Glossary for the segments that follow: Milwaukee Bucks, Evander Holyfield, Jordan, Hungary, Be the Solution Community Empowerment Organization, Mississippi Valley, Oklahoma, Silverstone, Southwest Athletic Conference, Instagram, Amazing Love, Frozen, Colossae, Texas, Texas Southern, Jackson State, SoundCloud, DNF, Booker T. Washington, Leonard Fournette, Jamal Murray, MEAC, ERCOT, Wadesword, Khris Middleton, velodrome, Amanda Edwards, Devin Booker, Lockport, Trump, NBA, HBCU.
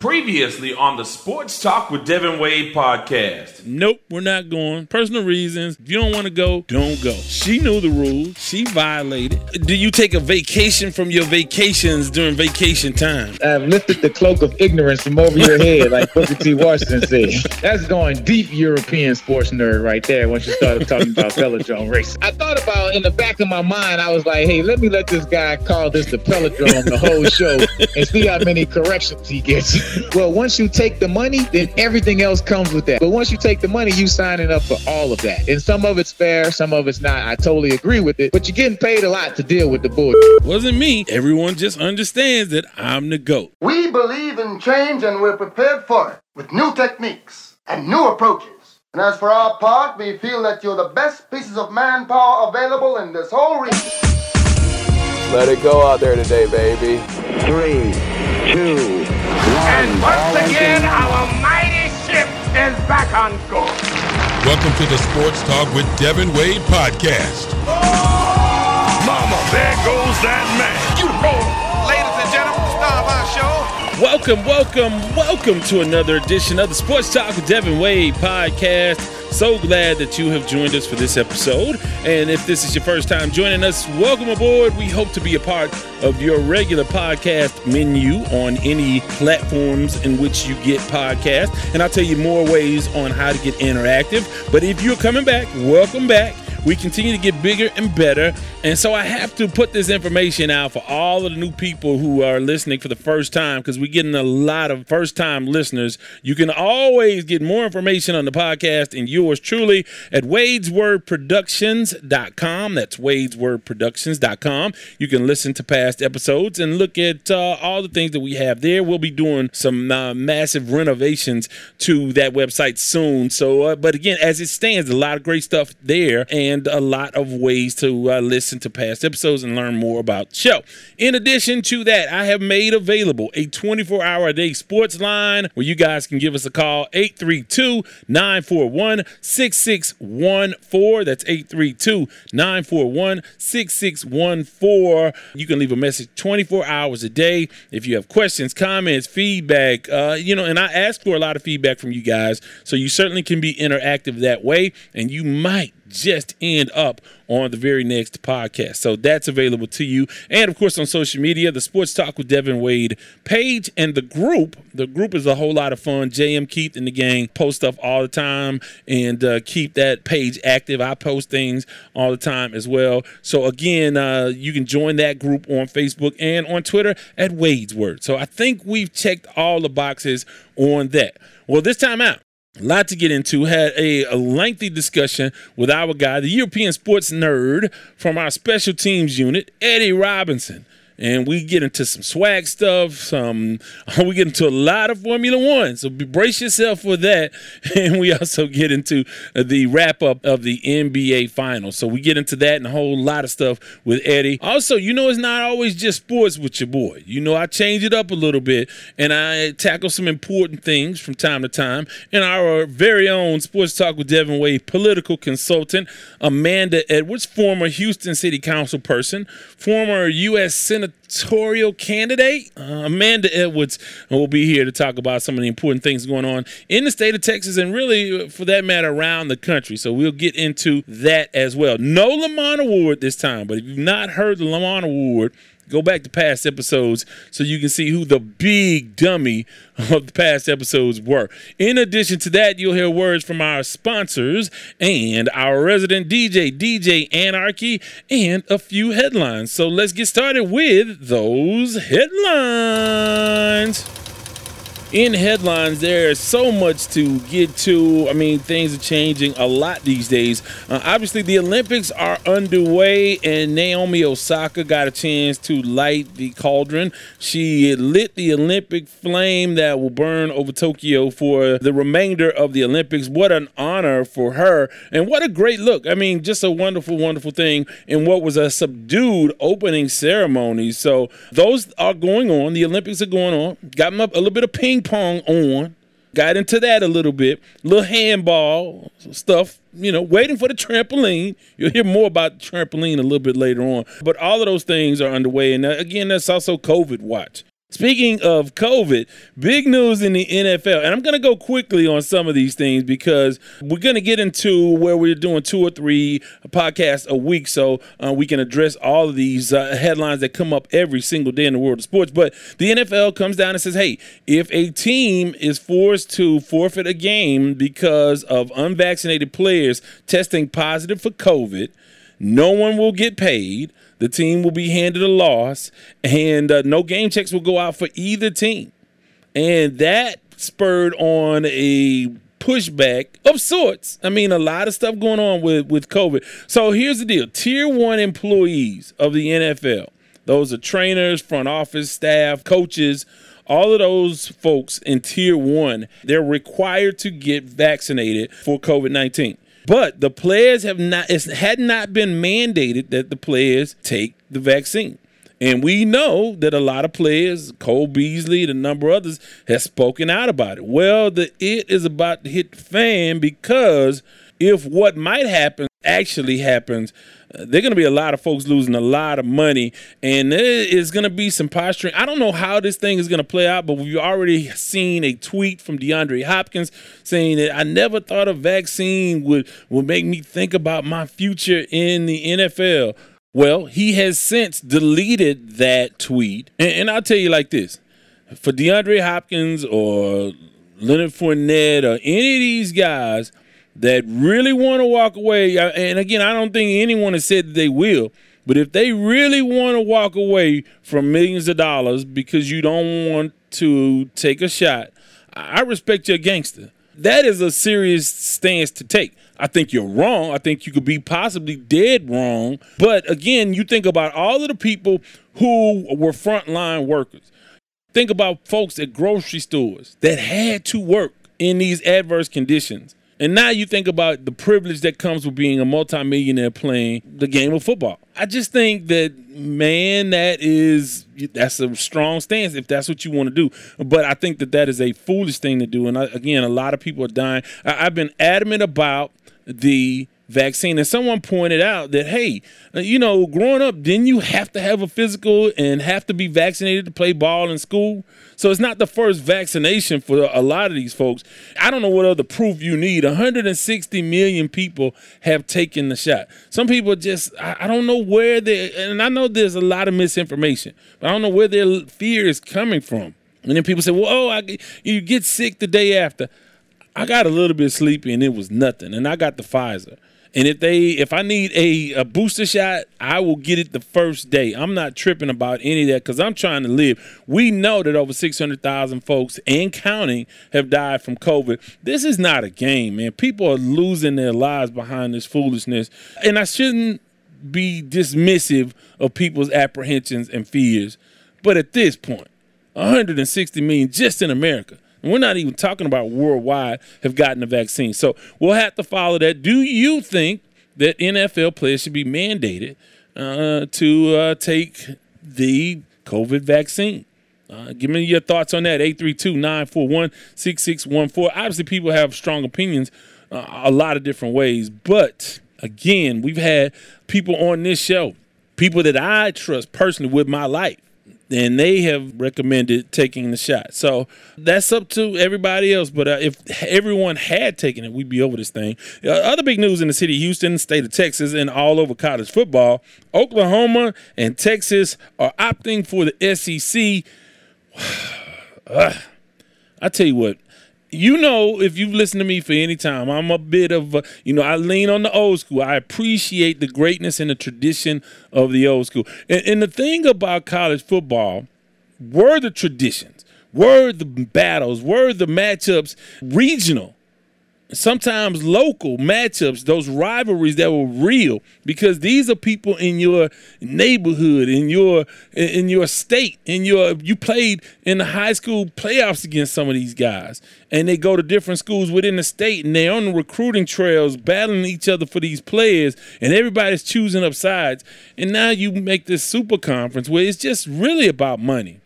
Previously on the Sports Talk with Devin Wade podcast. Nope, we're not going. Personal reasons. If you don't want to go, don't go. She knew the rules. She violated. Do you take a vacation from your vacations during vacation time? I've lifted the cloak of ignorance from over your head, like Booker T. Washington said. That's going deep European sports nerd right there once you started talking about velodrome racing. I thought about, in the back of my mind, I was like, hey, let this guy call this the velodrome the whole show and see how many corrections he gets. Well, once you take the money, then everything else comes with that. But once you take the money, you signing up for all of that. And some of it's fair, some of it's not. I totally agree with it. But you're getting paid a lot to deal with the bull. Wasn't me. Everyone just understands that I'm the GOAT. We believe in change and we're prepared for it with new techniques and new approaches. And as for our part, we feel that you're the best pieces of manpower available in this whole region. Let it go out there today, baby. 3, 2... And once again, our mighty ship is back on course. Welcome to the Sports Talk with Devin Wade podcast. Oh! Mama, there goes that man. You roll. Ladies and gentlemen, the star of our show. Welcome to another edition of the Sports Talk with Devin Wade podcast. So glad that you have joined us for this episode. And if this is your first time joining us, welcome aboard. We hope to be a part of your regular podcast menu on any platforms in which you get podcasts. And I'll tell you more ways on how to get interactive. But if you're coming back, welcome back. We continue to get bigger and better. And so I have to put this information out for all of the new people who are listening for the first time, because we're getting a lot of first-time listeners. You can always get more information on the podcast and yours truly at wadeswordproductions.com. That's wadeswordproductions.com. You can listen to past episodes and look at all the things that we have there. We'll be doing some massive renovations to that website soon. So, but again, as it stands, a lot of great stuff there and a lot of ways to listen to past episodes and learn more about the show. In addition to that, I have made available a 24-hour-a-day sports line where you guys can give us a call, 832-941-6614. That's 832-941-6614. You can leave a message 24 hours a day if you have questions, comments, feedback, and I ask for a lot of feedback from you guys, so you certainly can be interactive that way, and you might just end up on the very next podcast. So that's available to you. And, of course, on social media, the Sports Talk with Devin Wade page and the group. The group is a whole lot of fun. JM Keith and the gang post stuff all the time and keep that page active. I post things all the time as well. So, again, you can join that group on Facebook and on Twitter at Wadesword. So I think we've checked all the boxes on that. Well, this time out, a lot to get into. Had a lengthy discussion with our guy, the European sports nerd from our special teams unit, Eddie Robinson. And we get into some swag stuff. We get into a lot of Formula One. So brace yourself for that. And we also get into the wrap-up of the NBA Finals. So we get into that and a whole lot of stuff with Eddie. Also, it's not always just sports with your boy. I change it up a little bit. And I tackle some important things from time to time. And our very own Sports Talk with Devin Wade political consultant, Amanda Edwards, former Houston City Council person, former U.S. Senator, Senatorial candidate Amanda Edwards will be here to talk about some of the important things going on in the state of Texas and really, for that matter, around the country. So we'll get into that as well. No Lamont Award this time, but if you've not heard the Lamont Award, go back to past episodes so you can see who the big dummy of the past episodes were. In addition to that, you'll hear words from our sponsors and our resident DJ, DJ Anarchy, and a few headlines. So let's get started with those headlines. In headlines, there's so much to get to. I mean, things are changing a lot these days. Obviously, the Olympics are underway, and Naomi Osaka got a chance to light the cauldron. She lit the Olympic flame that will burn over Tokyo for the remainder of the Olympics. What an honor for her, and what a great look. I mean, just a wonderful, wonderful thing in what was a subdued opening ceremony. So those are going on. The Olympics are going on. Got them up a little bit of pink pong on, got into that a little bit, little handball stuff, waiting for the trampoline. You'll hear more about the trampoline a little bit later on. But all of those things are underway. And again, that's also COVID watch. Speaking of COVID, big news in the NFL, and I'm going to go quickly on some of these things because we're going to get into where we're doing 2 or 3 podcasts a week, so we can address all of these headlines that come up every single day in the world of sports. But the NFL comes down and says, hey, if a team is forced to forfeit a game because of unvaccinated players testing positive for COVID, no one will get paid. The team will be handed a loss, and no game checks will go out for either team. And that spurred on a pushback of sorts. I mean, a lot of stuff going on with COVID. So here's the deal. Tier 1 employees of the NFL, those are trainers, front office staff, coaches, all of those folks in Tier 1, they're required to get vaccinated for COVID-19. But the players have not, it had not been mandated that the players take the vaccine. And we know that a lot of players, Cole Beasley and a number of others, have spoken out about it. Well, it is about to hit the fan because if what might happen actually happens, there are going to be a lot of folks losing a lot of money, and there is going to be some posturing. I don't know how this thing is going to play out, but we've already seen a tweet from DeAndre Hopkins saying that I never thought a vaccine would make me think about my future in the NFL. Well, he has since deleted that tweet, and I'll tell you like this. For DeAndre Hopkins or Leonard Fournette or any of these guys that really want to walk away, and again, I don't think anyone has said that they will, but if they really want to walk away from millions of dollars because you don't want to take a shot, I respect your gangster. That is a serious stance to take. I think you're wrong. I think you could be possibly dead wrong. But again, you think about all of the people who were frontline workers. Think about folks at grocery stores that had to work in these adverse conditions. And now you think about the privilege that comes with being a multimillionaire playing the game of football. I just think that, man, that's a strong stance if that's what you want to do. But I think that is a foolish thing to do. And again, a lot of people are dying. I've been adamant about the vaccine. And someone pointed out that, hey, you know, growing up, didn't you have to have a physical and have to be vaccinated to play ball in school? So it's not the first vaccination for a lot of these folks. I don't know what other proof you need. 160 million people have taken the shot. Some people just, I don't know where and I know there's a lot of misinformation, but I don't know where their fear is coming from. And then people say, well, you get sick the day after. I got a little bit sleepy and it was nothing. And I got the Pfizer. And if I need a booster shot, I will get it the first day. I'm not tripping about any of that because I'm trying to live. We know that over 600,000 folks and counting have died from COVID. This is not a game, man. People are losing their lives behind this foolishness. And I shouldn't be dismissive of people's apprehensions and fears. But at this point, 160 million just in America, and we're not even talking about worldwide, have gotten a vaccine. So we'll have to follow that. Do you think that NFL players should be mandated to take the COVID vaccine? Give me your thoughts on that, 832-941-6614. Obviously, people have strong opinions a lot of different ways. But, again, we've had people on this show, people that I trust personally with my life, and they have recommended taking the shot. So that's up to everybody else. But if everyone had taken it, we'd be over this thing. Other big news in the city of Houston, state of Texas, and all over college football, Oklahoma and Texas are opting for the SEC. I tell you what. You know, if you've listened to me for any time, I'm a bit of, I lean on the old school. I appreciate the greatness and the tradition of the old school. And the thing about college football were the traditions, were the battles, were the matchups, regional, sometimes local matchups, those rivalries that were real, because these are people in your neighborhood, in your state, you played in the high school playoffs against some of these guys, and they go to different schools within the state, and they're on the recruiting trails battling each other for these players, and everybody's choosing up sides. And now you make this super conference where it's just really about money.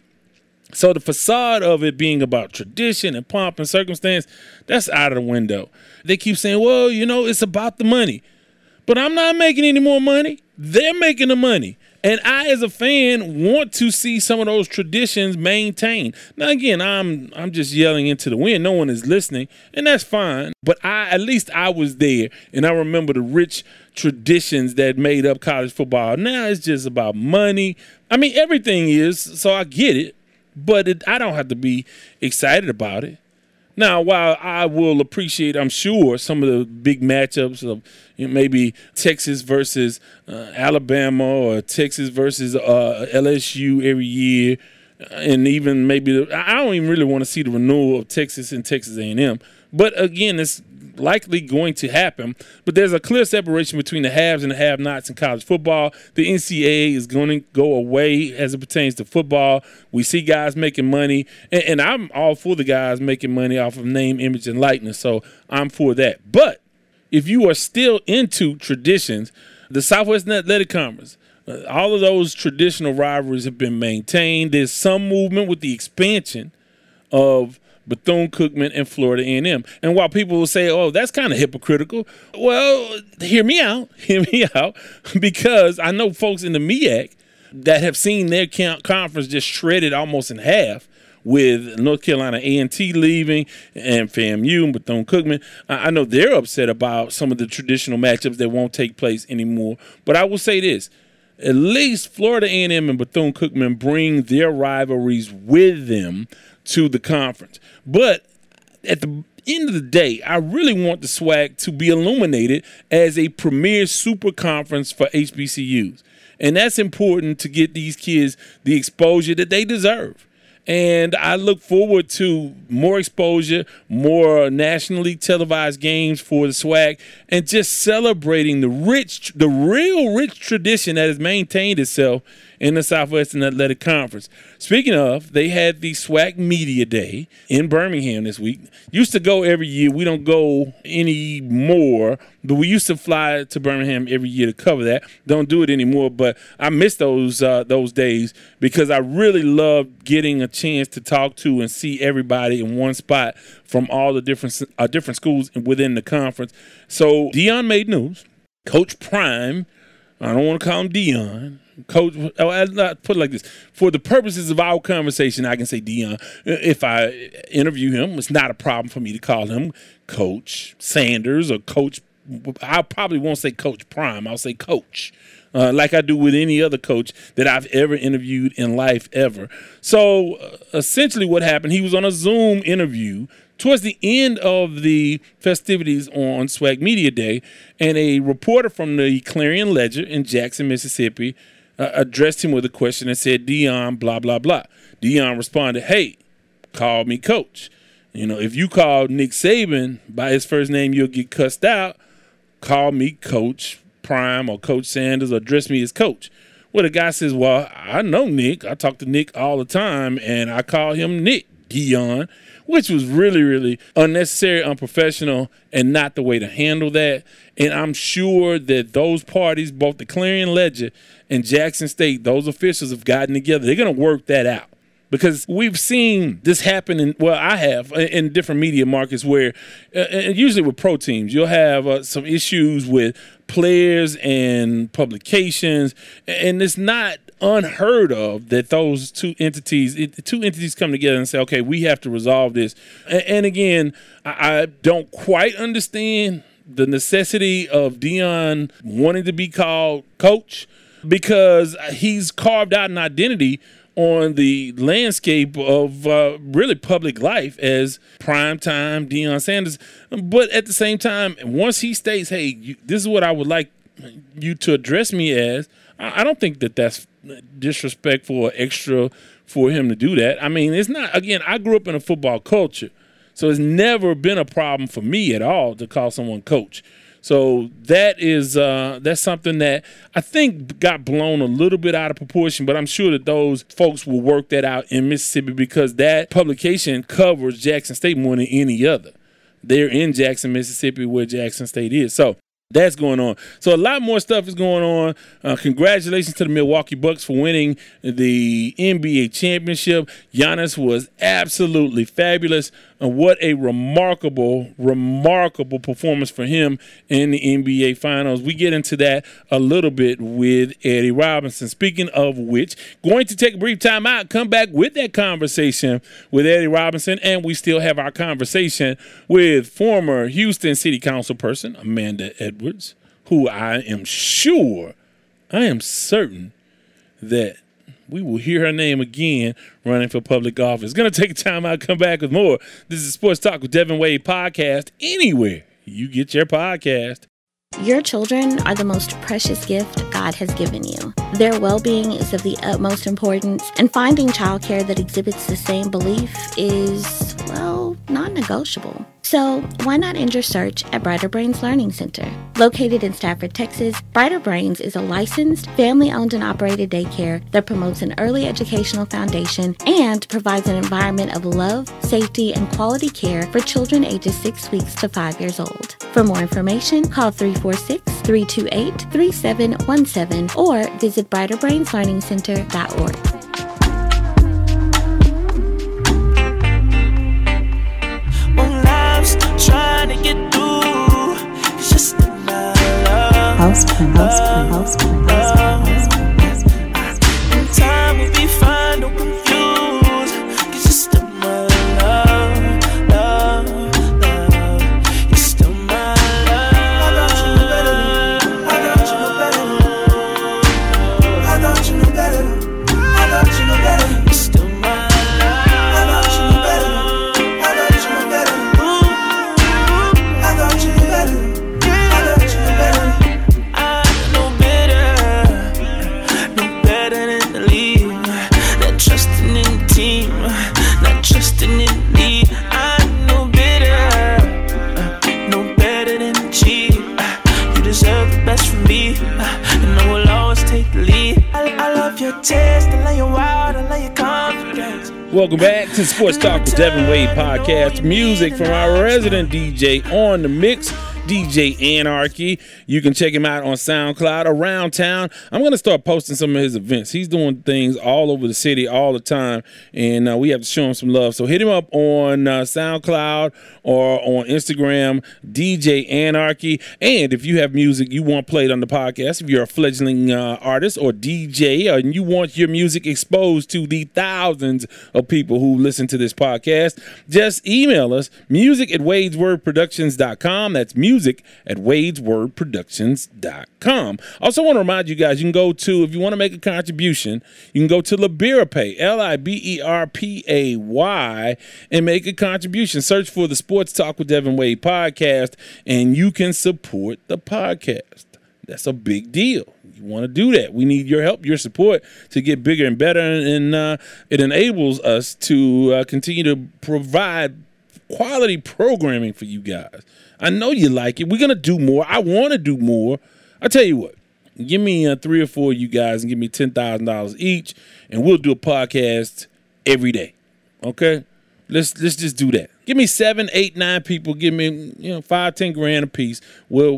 So the facade of it being about tradition and pomp and circumstance, that's out of the window. They keep saying, well, it's about the money. But I'm not making any more money. They're making the money. And I, as a fan, want to see some of those traditions maintained. Now, again, I'm just yelling into the wind. No one is listening, and that's fine. But at least I was there, and I remember the rich traditions that made up college football. Now it's just about money. I mean, everything is, so I get it. But I don't have to be excited about it. Now, while I will appreciate, I'm sure, some of the big matchups of maybe Texas versus Alabama or Texas versus LSU every year, and even maybe I don't even really want to see the renewal of Texas and Texas A&M. But, again, it's likely going to happen. But there's a clear separation between the haves and the have-nots in college football. The NCAA is going to go away as it pertains to football. We see guys making money, and I'm all for the guys making money off of name, image, and likeness, so I'm for that. But if you are still into traditions, the Southwest Athletic Conference, all of those traditional rivalries have been maintained. There's some movement with the expansion of Bethune-Cookman and Florida A&M. And while people will say, oh, that's kind of hypocritical, well, hear me out, because I know folks in the MEAC that have seen their conference just shredded almost in half with North Carolina A&T leaving and FAMU and Bethune-Cookman. I know they're upset about some of the traditional matchups that won't take place anymore. But I will say this, at least Florida A&M and Bethune-Cookman bring their rivalries with them to the conference. But at the end of the day, I really want the SWAC to be illuminated as a premier super conference for HBCUs. And that's important to get these kids the exposure that they deserve. And I look forward to more exposure, more nationally televised games for the SWAC, and just celebrating the real rich tradition that has maintained itself in the Southwestern Athletic Conference. Speaking of, they had the SWAC Media Day in Birmingham this week. Used to go every year. We don't go anymore, but we used to fly to Birmingham every year to cover that. Don't do it anymore, but I miss those days because I really loved getting a chance to talk to and see everybody in one spot from all the different schools within the conference. So Deion made news. Coach Prime, I don't want to call him Deion. Coach, I'll put it like this. For the purposes of our conversation, I can say Deion. If I interview him, it's not a problem for me to call him Coach Sanders or Coach. I probably won't say Coach Prime. I'll say Coach, like I do with any other coach that I've ever interviewed in life ever. So essentially what happened, he was on a Zoom interview towards the end of the festivities on SWAC Media Day, and a reporter from the Clarion Ledger in Jackson, Mississippi, addressed him with a question and said, Deion, blah, blah, blah. Deion responded, hey, call me coach. You know, if you call Nick Saban by his first name, you'll get cussed out. Call me Coach Prime or Coach Sanders or address me as coach. Well, the guy says, well, I know Nick. I talk to Nick all the time, and I call him Nick Deion, which was really, really unnecessary, unprofessional, and not the way to handle that. And I'm sure that those parties, both the Clarion Ledger and Jackson State, those officials have gotten together. They're going to work that out. Because we've seen this happen, I have, in different media markets where, and usually with pro teams, you'll have some issues with players and publications, and it's not unheard of that those two entities come together and say, okay, we have to resolve this. And again, I don't quite understand the necessity of Deion wanting to be called coach because he's carved out an identity on the landscape of really public life as primetime Deion Sanders. But at the same time, once he states, hey, this is what I would like you to address me as, I don't think that that's disrespectful or extra for him to do that. I mean, it's not, again, I grew up in a football culture, so it's never been a problem for me at all to call someone coach. So that is that's something that I think got blown a little bit out of proportion, but I'm sure that those folks will work that out in Mississippi because that publication covers Jackson State more than any other. They're in Jackson, Mississippi, where Jackson State is. So That's going on. So a lot more stuff is going on. Congratulations to the Milwaukee Bucks for winning the NBA championship. Giannis was absolutely fabulous. And what a remarkable, remarkable performance for him in the NBA Finals. We get into that a little bit with Eddie Robinson. Speaking of which, going to take a brief time out, come back with that conversation with Eddie Robinson, and we still have our conversation with former Houston City Council person Amanda Edwards, who I am certain that we will hear her name again running for public office. Going to take a time out, come back with more. This is Sports Talk with Devin Wade podcast. Anywhere you get your podcast. Your children are the most precious gift God has given you. Their well-being is of the utmost importance, and finding childcare that exhibits the same belief is, well, non-negotiable. So why not end your search at Brighter Brains Learning Center? Located in Stafford, Texas, Brighter Brains is a licensed, family-owned and operated daycare that promotes an early educational foundation and provides an environment of love, safety, and quality care for children ages 6 weeks to 5 years old. For more information, call 346-328-3717 or visit brighterbrainslearningcenter.org. Time will be fine, don't confuse. Cause you're still my love, love, love. You're still my love. I thought you knew better. I thought you knew better. I thought you knew better. You're still my love. I thought you knew better. I thought you knew better. I thought you knew better. I thought you knew better. Welcome back to Sports Talk with Devin Wade podcast. Music from our resident DJ on the mix, DJ Anarchy. You can check him out on SoundCloud. Around town, I'm going to start posting some of his events. He's doing things all over the city all the time, and we have to show him some love. So hit him up on SoundCloud or on Instagram, DJ Anarchy. And if you have music you want played on the podcast, if you're a fledgling artist or DJ and you want your music exposed to the thousands of people who listen to this podcast, just email us, music@wadeswordproductions.com. That's music@wadeswordproductions.com. Also want to remind you guys, you can go to, if you want to make a contribution, you can go to Liberapay, Liberapay, and make a contribution. Search for the Sports Talk with Devin Wade podcast, and you can support the podcast. That's a big deal. You want to do that. We need your help, your support to get bigger and better, and it enables us to continue to provide quality programming for you guys. I know you like it. We're going to do more. I want to do more. I'll tell you what. Give me 3 or 4 of you guys and give me $10,000 each, and we'll do a podcast every day. Okay? Let's just do that. Give me 7, 8, 9 people. Give me 5, 10 grand a piece. We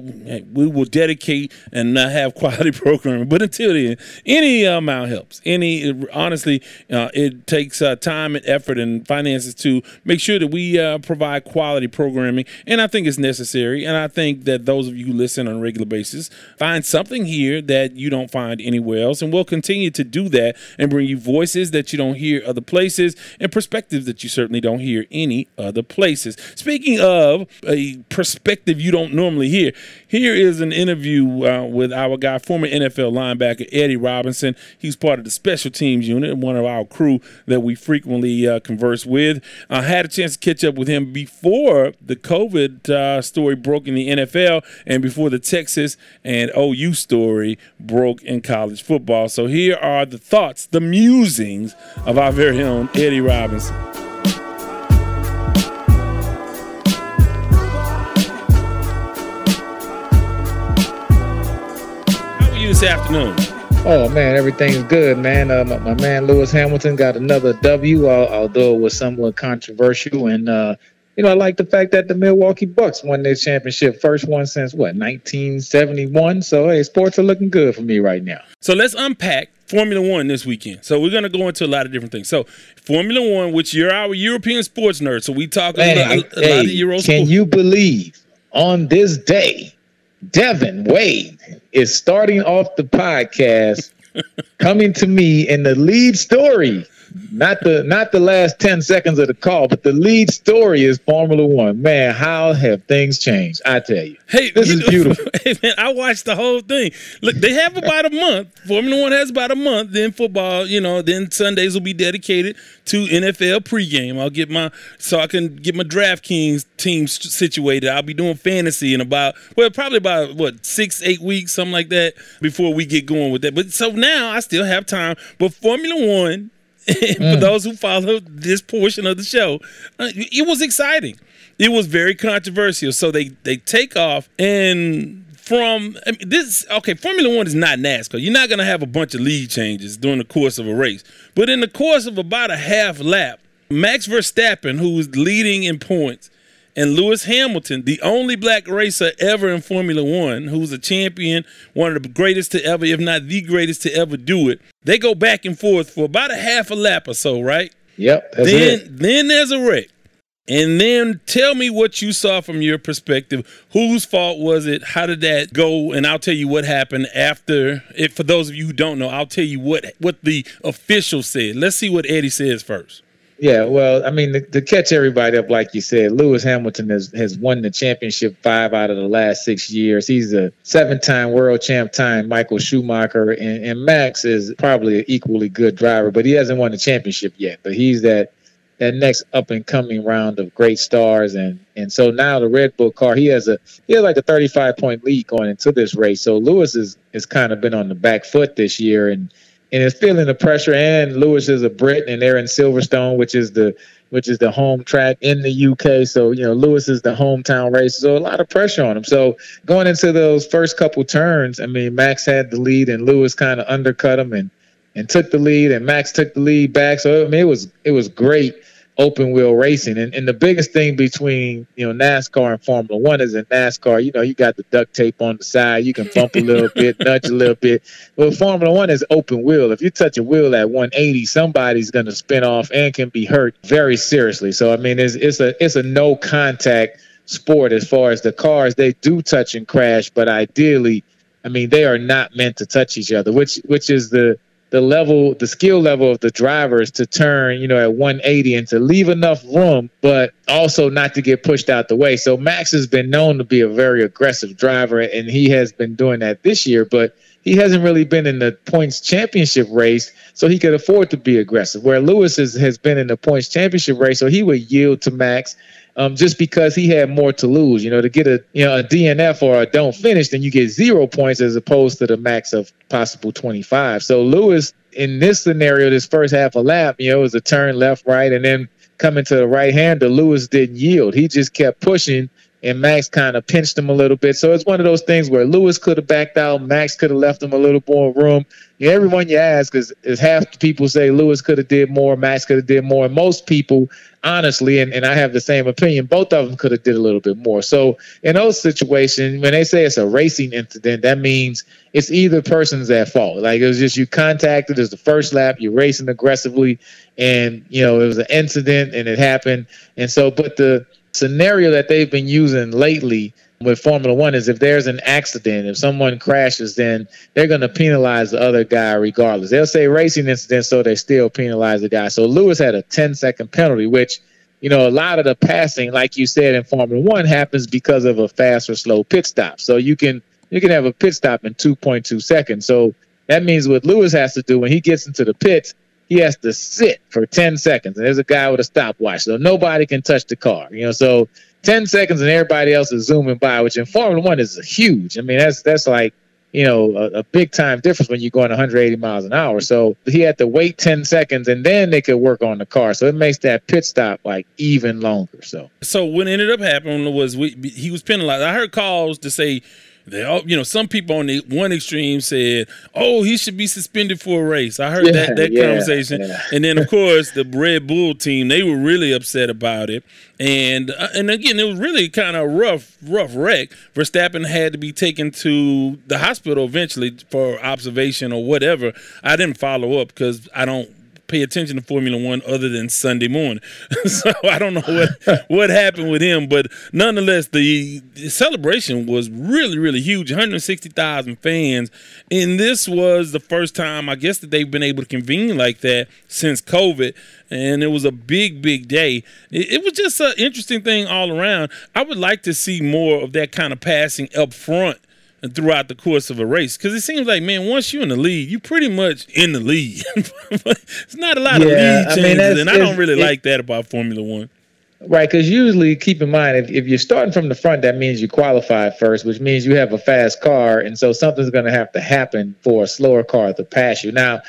will dedicate and have quality programming. But until then, any amount helps. It takes time and effort and finances to make sure that we provide quality programming. And I think it's necessary. And I think that those of you who listen on a regular basis find something here that you don't find anywhere else. And we'll continue to do that and bring you voices that you don't hear other places and perspectives that you certainly don't hear any other places. Speaking of a perspective you don't normally hear, here is an interview with our guy, former NFL linebacker Eddie Robinson. He's part of the special teams unit, one of our crew that we frequently converse with. I had a chance to catch up with him before the COVID story broke in the NFL and before the Texas and OU story broke in college football. So here are the thoughts, the musings of our very own Eddie Robinson. This afternoon? Oh man, everything's good, man. My man Lewis Hamilton got another W, although it was somewhat controversial, and You know, I like the fact that the Milwaukee Bucks won their championship, first one since, 1971. So, hey, sports are looking good for me right now. So let's unpack Formula One this weekend. So we're going to go into a lot of different things. So Formula One, which you're our European sports nerd, so we talk a lot of Euro sports. Can you believe on this day, Devin Wade is starting off the podcast coming to me in the lead story. Not the last 10 seconds of the call, but the lead story is Formula One. Man, how have things changed? I tell you. Hey, this is beautiful. Hey, man, I watched the whole thing. Look, they have about a month. Formula One has about a month. Then football, then Sundays will be dedicated to NFL pregame. I can get my DraftKings team situated. I'll be doing fantasy in probably about 6-8 weeks, something like that, before we get going with that. But so now I still have time. But Formula One, for those who follow this portion of the show, it was exciting. It was very controversial. So they take off, and Formula One is not NASCAR. You're not going to have a bunch of lead changes during the course of a race. But in the course of about a half lap, Max Verstappen, who was leading in points, and Lewis Hamilton, the only black racer ever in Formula One, who's a champion, one of the greatest to ever, if not the greatest to ever do it, they go back and forth for about a half a lap or so, right? Yep. Then there's a wreck. And then tell me what you saw from your perspective. Whose fault was it? How did that go? And I'll tell you what happened after. For those of you who don't know, I'll tell you what the official said. Let's see what Eddie says first. Yeah, well, I mean, to catch everybody up, like you said, Lewis Hamilton has won the championship 5 out of the last 6 years. He's a 7-time world champ, Michael Schumacher, and Max is probably an equally good driver, but he hasn't won the championship yet. But he's that next up-and-coming round of great stars, and so now the Red Bull car, he has like a 35-point lead going into this race. So Lewis is kind of been on the back foot this year, and it's feeling the pressure. And Lewis is a Brit, and they're in Silverstone, which is the home track in the UK. So, Lewis is the hometown race. So a lot of pressure on him. So going into those first couple turns, I mean, Max had the lead, and Lewis kind of undercut him and took the lead, and Max took the lead back. So, I mean, it was great open wheel racing. And the biggest thing between, NASCAR and Formula One is in NASCAR, you got the duct tape on the side. You can bump a little bit, nudge a little bit. Well, Formula One is open wheel. If you touch a wheel at 180, somebody's going to spin off and can be hurt very seriously. So, I mean, it's a no contact sport as far as the cars. They do touch and crash, but ideally, I mean, they are not meant to touch each other, which is the skill level of the drivers to turn, at 180 and to leave enough room, but also not to get pushed out the way. So Max has been known to be a very aggressive driver, and he has been doing that this year, but he hasn't really been in the points championship race, so he could afford to be aggressive, where Lewis has been in the points championship race, so he would yield to Max just because he had more to lose. To get a DNF or a don't finish, then you get 0 points as opposed to the max of possible 25. So Lewis, in this scenario, this first half a lap, it was a turn left, right, and then coming to the right-hander, Lewis didn't yield. He just kept pushing, and Max kind of pinched him a little bit. So it's one of those things where Lewis could have backed out, Max could have left him a little more room. Everyone you ask is half the people say Lewis could have did more, Max could have did more. And most people, honestly, and I have the same opinion, both of them could have did a little bit more. So in those situations, when they say it's a racing incident, that means it's either person's at fault. Like, it was just you contacted, it's the first lap, you're racing aggressively, and, it was an incident and it happened. And so, but the scenario that they've been using lately with Formula One is if there's an accident, if someone crashes, then they're going to penalize the other guy regardless. They'll say racing incident, so they still penalize the guy. So Lewis had a 10-second penalty, which, a lot of the passing, like you said, in Formula One happens because of a fast or slow pit stop. So you can have a pit stop in 2.2 seconds. So that means what Lewis has to do when he gets into the pits, he has to sit for 10 seconds. And there's a guy with a stopwatch, so nobody can touch the car. So 10 seconds and everybody else is zooming by, which in Formula One is huge. I mean, that's like, a big time difference when you're going 180 miles an hour. So he had to wait 10 seconds and then they could work on the car. So it makes that pit stop like even longer. So what ended up happening was he was penalized. I heard calls to say They all, you know, some people on the one extreme said, "Oh, he should be suspended for a race." I heard that conversation, and then of course the Red Bull team, they were really upset about it, and again it was really kind of rough wreck. Verstappen had to be taken to the hospital eventually for observation or whatever. I didn't follow up because I don't pay attention to Formula One other than Sunday morning. So I don't know what happened with him, but nonetheless, the celebration was really, really huge. 160,000 fans, and this was the first time, I guess, that they've been able to convene like that since COVID, and it was a big, big day. It was just an interesting thing all around. I would like to see more of that kind of passing up front throughout the course of a race, because it seems like, man, once you're in the lead, you're pretty much in the lead. It's not a lot of lead changes, I don't really like that about Formula One. Right, because usually, keep in mind, if you're starting from the front, that means you qualify first, which means you have a fast car, and so something's going to have to happen for a slower car to pass you. Now,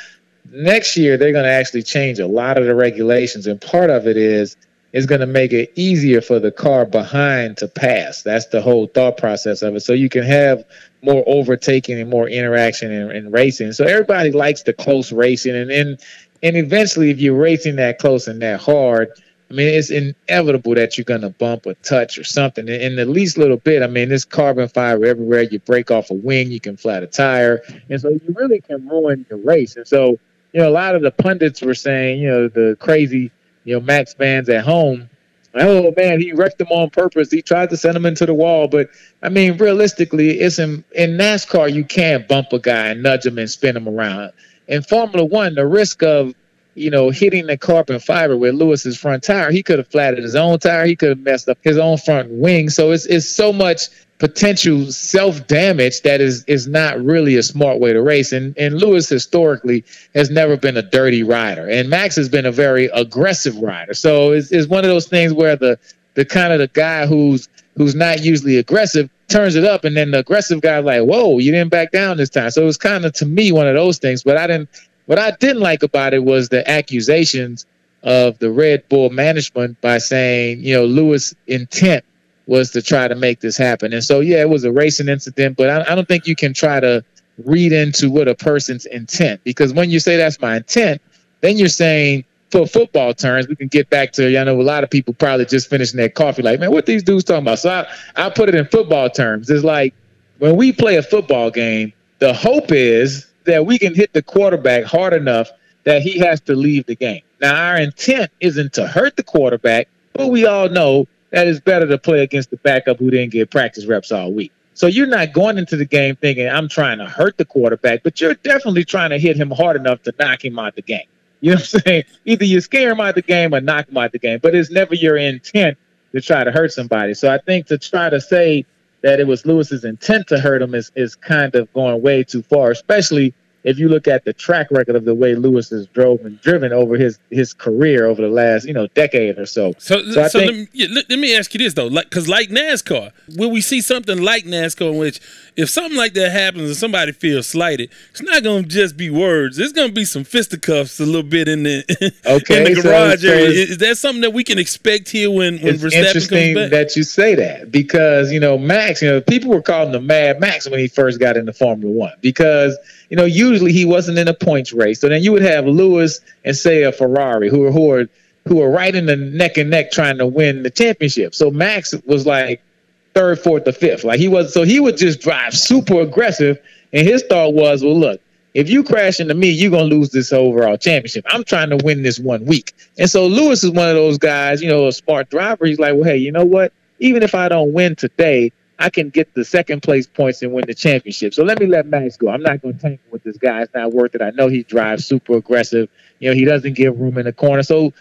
next year, they're going to actually change a lot of the regulations, and part of it is it's going to make it easier for the car behind to pass. That's the whole thought process of it. So you can have more overtaking and more interaction and racing. So everybody likes the close racing. And eventually, if you're racing that close and that hard, I mean, it's inevitable that you're going to bump or touch or something. In the least little bit, I mean, there's carbon fiber everywhere. You break off a wing, you can flat a tire. And so you really can ruin your race. And so, you know, a lot of the pundits were saying, you know, the crazy Max fans at home, oh, man, he wrecked them on purpose. He tried to send them into the wall. But, I mean, realistically, it's in NASCAR, you can't bump a guy and nudge him and spin him around. In Formula One, the risk of, hitting the carbon fiber with Lewis's front tire, he could have flattened his own tire. He could have messed up his own front wing. So it's so much potential self-damage that is not really a smart way to race. And Lewis historically has never been a dirty rider. And Max has been a very aggressive rider. So it's one of those things where the kind of the guy who's not usually aggressive turns it up, and then the aggressive guy's like, whoa, you didn't back down this time. So it was kind of, to me, one of those things. But what I didn't like about it was the accusations of the Red Bull management by saying, Lewis' intent was to try to make this happen. And so, it was a racing incident, but I don't think you can try to read into what a person's intent, because when you say that's my intent, then you're saying, for football terms, we can get back to, I know a lot of people probably just finishing their coffee like, man, what these dudes talking about? So I put it in football terms. It's like when we play a football game, the hope is that we can hit the quarterback hard enough that he has to leave the game. Now, our intent isn't to hurt the quarterback, but we all know that it's better to play against the backup who didn't get practice reps all week. So you're not going into the game thinking, I'm trying to hurt the quarterback, but you're definitely trying to hit him hard enough to knock him out the game. You know what I'm saying? Either you scare him out the game or knock him out the game, but it's never your intent to try to hurt somebody. So I think to try to say that it was Lewis's intent to hurt him is kind of going way too far, especially if you look at the track record of the way Lewis has driven over his career over the last decade or so. So let me ask you this though, because NASCAR, will we see something like NASCAR in which if something like that happens and somebody feels slighted, it's not going to just be words. It's going to be some fisticuffs a little bit in the garage area. Is that something that we can expect here when Verstappen comes back? It's interesting that you say that because, Max, people were calling him Mad Max when he first got into Formula One because, usually he wasn't in a points race. So then you would have Lewis and, say, a Ferrari who are right in the neck and neck trying to win the championship. So Max was like third, fourth, or fifth. Like he was, so he would just drive super aggressive. And his thought was, well, look, if you crash into me, you're going to lose this overall championship. I'm trying to win this 1 week. And so Lewis is one of those guys, a smart driver. He's like, well, hey, you know what? Even if I don't win today, I can get the second place points and win the championship. So let Max go. I'm not going to tangle with this guy. It's not worth it. I know he drives super aggressive. He doesn't give room in the corner. So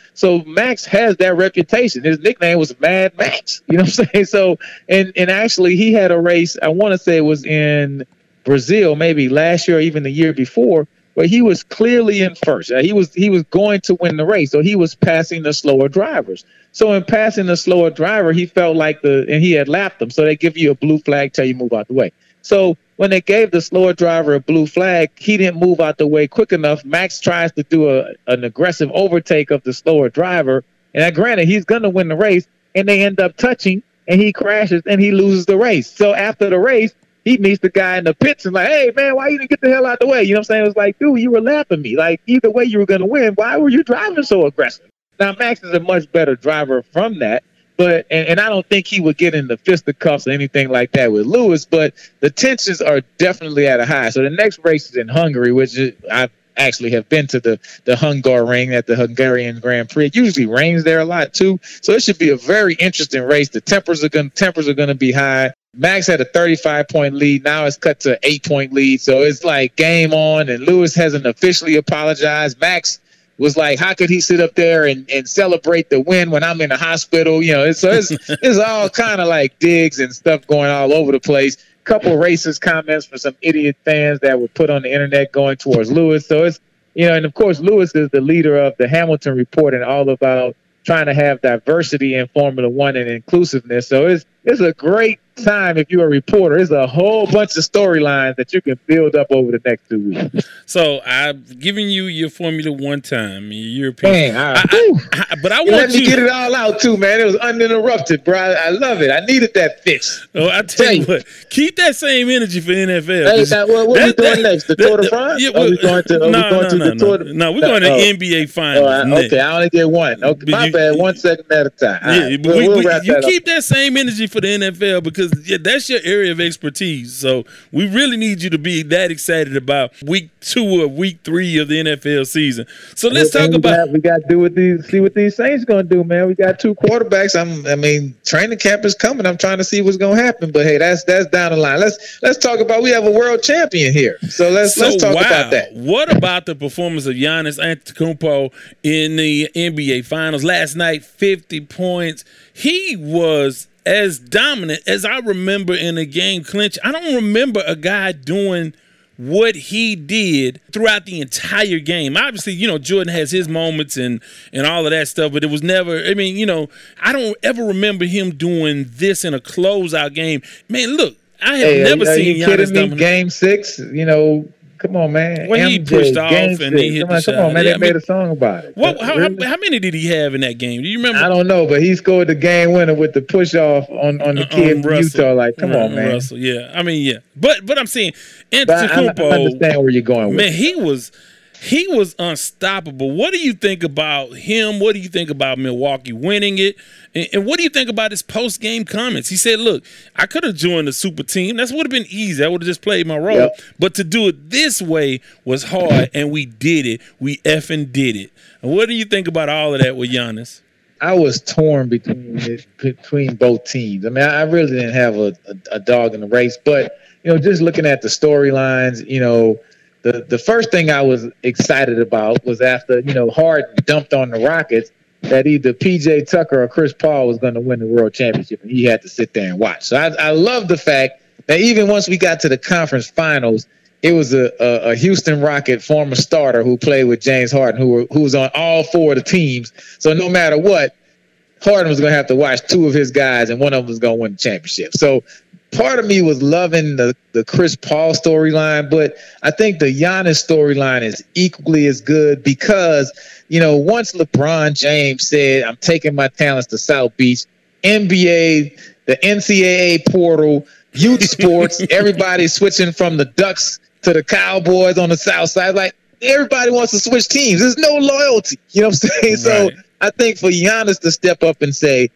Max has that reputation. His nickname was Mad Max. You know what I'm saying? So, and actually he had a race, I want to say it was in Brazil, maybe last year or even the year before, where he was clearly in first. He was going to win the race. So he was passing the slower drivers. So in passing the slower driver, he felt like and he had lapped them. So they give you a blue flag, tell you move out the way. So when they gave the slower driver a blue flag, he didn't move out the way quick enough. Max tries to do an aggressive overtake of the slower driver. And granted, he's going to win the race. And they end up touching, and he crashes, and he loses the race. So after the race, he meets the guy in the pits and like, hey, man, why you didn't get the hell out of the way? You know what I'm saying? It was like, dude, you were laughing at me. Like, either way you were going to win. Why were you driving so aggressive? Now, Max is a much better driver from that. But and I don't think he would get in the fisticuffs or anything like that with Lewis. But the tensions are definitely at a high. So the next race is in Hungary, which is, I actually have been to the Hungar Ring at the Hungarian Grand Prix. It usually rains there a lot, too. So it should be a very interesting race. The tempers are going to be high. Max had a 35-point lead. Now it's cut to an 8-point lead. So it's like game on. And Lewis hasn't officially apologized. Max was like, how could he sit up there and celebrate the win when I'm in the hospital? You know, it's all kind of like digs and stuff going all over the place. Couple racist comments from some idiot fans that were put on the internet going towards Lewis. So it's, you know, and of course, Lewis is the leader of the Hamilton Report and all about trying to have diversity in Formula One and inclusiveness. So it's a great time if you're a reporter. It's a whole bunch of storylines that you can build up over the next 2 weeks. So I've given you your Formula One time, your European. But I want you. Let me get it all out too, man. It was uninterrupted, bro. I love it. I needed that fix. Oh, I tell you what, keep that same energy for NFL. Hey, now, what are we doing next? The Tour de France? Yeah, are we going to? We're going to NBA Finals. Okay, I only get one. Okay, my bad. 1 second at a time. Yeah, but you keep that same energy for the NFL because. Yeah, that's your area of expertise. So we really need you to be that excited about week 2 or week 3 of the NFL season. So let's talk about. We got to do with these. See what these Saints going to do, man. We got two quarterbacks. I mean, training camp is coming. I'm trying to see what's going to happen. But hey, that's down the line. Let's talk about. We have a world champion here. So let's talk about that. What about the performance of Giannis Antetokounmpo in the NBA Finals last night? 50 points. He was as dominant as I remember in a game clinch. I don't remember a guy doing what he did throughout the entire game. Obviously, you know, Jordan has his moments and all of that stuff, but it was never, I mean, you know, I don't ever remember him doing this in a closeout game. Man, look, I have never seen Giannis kidding me? Dominant. Game 6, you know, come on, man. Well, he pushed off and he hit the shot. Come on, man. They made a song about it. Well, how many did he have in that game? Do you remember? I don't know, but he scored the game winner with the push off on the kid from Utah. Like, come on, man. Russell, yeah. I mean, yeah. But I'm saying, Antetokounmpo. I understand where you're going with. Man, he was unstoppable. What do you think about him? What do you think about Milwaukee winning it? And what do you think about his post-game comments? He said, look, I could have joined the super team. That would have been easy. I would have just played my role. Yep. But to do it this way was hard, and we did it. We effing did it. And what do you think about all of that with Giannis? I was torn between both teams. I mean, I really didn't have a dog in the race. But, you know, just looking at the storylines, you know, The first thing I was excited about was after, you know, Harden dumped on the Rockets that either PJ Tucker or Chris Paul was going to win the world championship, and he had to sit there and watch. So I love the fact that even once we got to the conference finals, it was a Houston Rocket former starter who played with James Harden, who was on all four of the teams. So no matter what, Harden was going to have to watch two of his guys, and one of them was going to win the championship. So part of me was loving the Chris Paul storyline, but I think the Giannis storyline is equally as good because, you know, once LeBron James said, I'm taking my talents to South Beach, NBA, the NCAA portal, youth sports, everybody switching from the Ducks to the Cowboys on the South Side. Like, everybody wants to switch teams. There's no loyalty. You know what I'm saying? Right. So I think for Giannis to step up and say,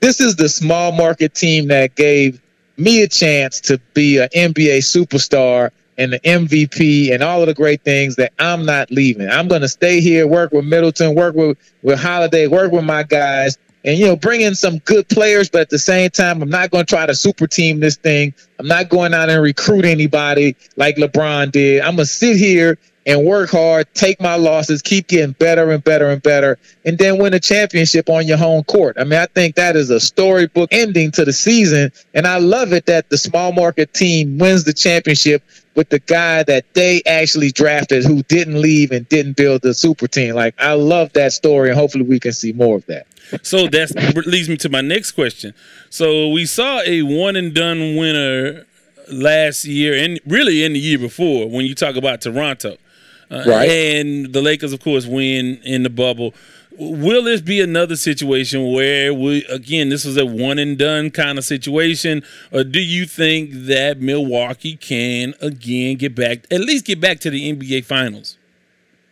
this is the small market team that gave me a chance to be an NBA superstar and the MVP and all of the great things that I'm not leaving. I'm going to stay here, work with Middleton, work with Holiday, work with my guys, and, you know, bring in some good players, but at the same time, I'm not going to try to super team this thing. I'm not going out and recruit anybody like LeBron did. I'm going to sit here and work hard, take my losses, keep getting better and better and better, and then win a championship on your home court. I mean, I think that is a storybook ending to the season, and I love it that the small market team wins the championship with the guy that they actually drafted who didn't leave and didn't build the super team. Like, I love that story, and hopefully we can see more of that. So that leads me to my next question. So we saw a one-and-done winner last year, and really in the year before, when you talk about Toronto. Right. And the Lakers, of course, win in the bubble. will this be another situation where we, again, this was a one and done kind of situation, or do you think that Milwaukee can again get back to the NBA Finals?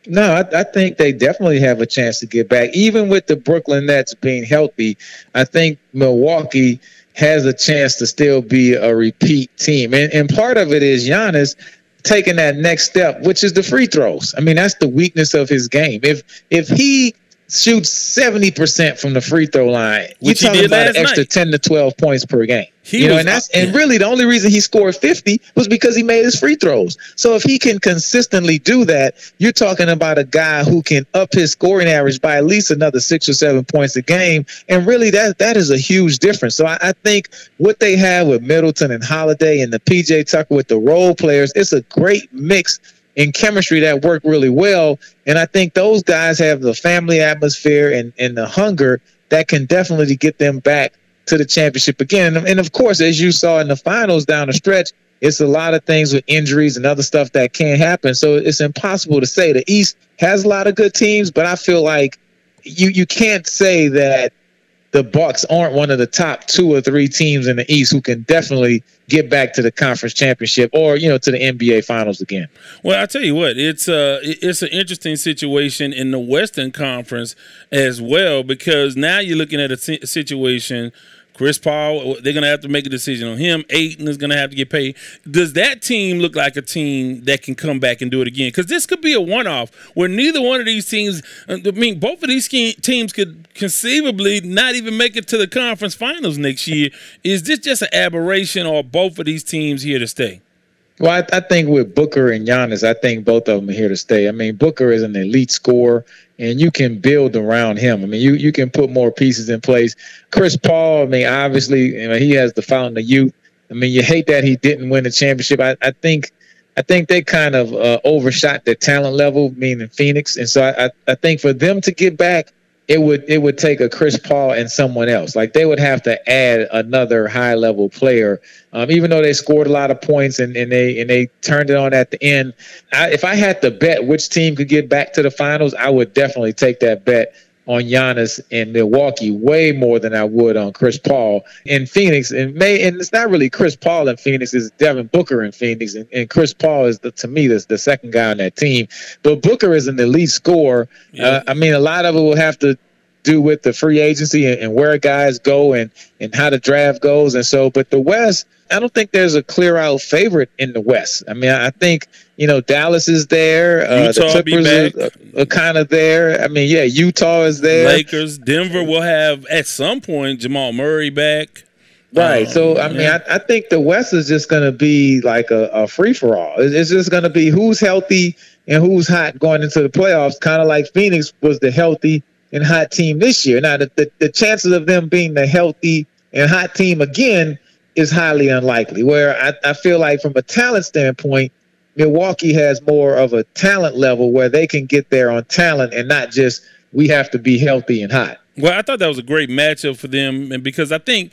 No, I think they definitely have a chance to get back. Even with the Brooklyn Nets being healthy, I think Milwaukee has a chance to still be a repeat team. And part of it is Giannis taking that next step, which is the free throws. I mean, that's the weakness of his game. If he shoots 70% from the free throw line, which you're talking about an extra 10 to 12 points per game. And really the only reason he scored 50 was because he made his free throws. So if he can consistently do that, you're talking about a guy who can up his scoring average by at least another 6 or 7 points a game. And really that is a huge difference. So I think what they have with Middleton and Holiday and the PJ Tucker with the role players, it's a great mix in chemistry that worked really well. And I think those guys have the family atmosphere and the hunger that can definitely get them back to the championship again. And of course, as you saw in the finals down the stretch, it's a lot of things with injuries and other stuff that can't happen. So it's impossible to say. The East has a lot of good teams, but I feel like you can't say that the Bucks aren't one of the top 2 or 3 teams in the East who can definitely get back to the conference championship or, to the NBA Finals again. Well, I tell you what, it's an interesting situation in the Western Conference as well, because now you're looking at a situation, Chris Paul, they're going to have to make a decision on him. Ayton is going to have to get paid. Does that team look like a team that can come back and do it again? Because this could be a one-off where neither one of these teams – I mean, both of these teams could conceivably not even make it to the conference finals next year. Is this just an aberration, or are both of these teams here to stay? Well, I think with Booker and Giannis, I think both of them are here to stay. I mean, Booker is an elite scorer, and you can build around him. I mean, you can put more pieces in place. Chris Paul, I mean, obviously, he has the fountain of youth. I mean, you hate that he didn't win the championship. I think they kind of overshot their talent level, meaning Phoenix. And so I think for them to get back, it would take a Chris Paul and someone else. Like, they would have to add another high-level player. Even though they scored a lot of points and they turned it on at the end, if I had to bet which team could get back to the finals, I would definitely take that bet on Giannis and Milwaukee way more than I would on Chris Paul and Phoenix. And it's not really Chris Paul and Phoenix, it's Devin Booker and Phoenix. And Chris Paul is, to me, the second guy on that team. But Booker is an elite scorer. Yeah. A lot of it will have to do with the free agency and where guys go and how the draft goes. And so, but the West, I don't think there's a clear-out favorite in the West. I mean, I think, Dallas is there. Utah, the Clippers are kind of there. I mean, yeah, Utah is there. Lakers, Denver will have, at some point, Jamal Murray back. Right. So, I think the West is just going to be like a free-for-all. It's just going to be who's healthy and who's hot going into the playoffs, kind of like Phoenix was the healthy and hot team this year. Now, the chances of them being the healthy and hot team again is highly unlikely, where I feel like from a talent standpoint, Milwaukee has more of a talent level where they can get there on talent and not just we have to be healthy and hot. Well, I thought that was a great matchup for them, and because I think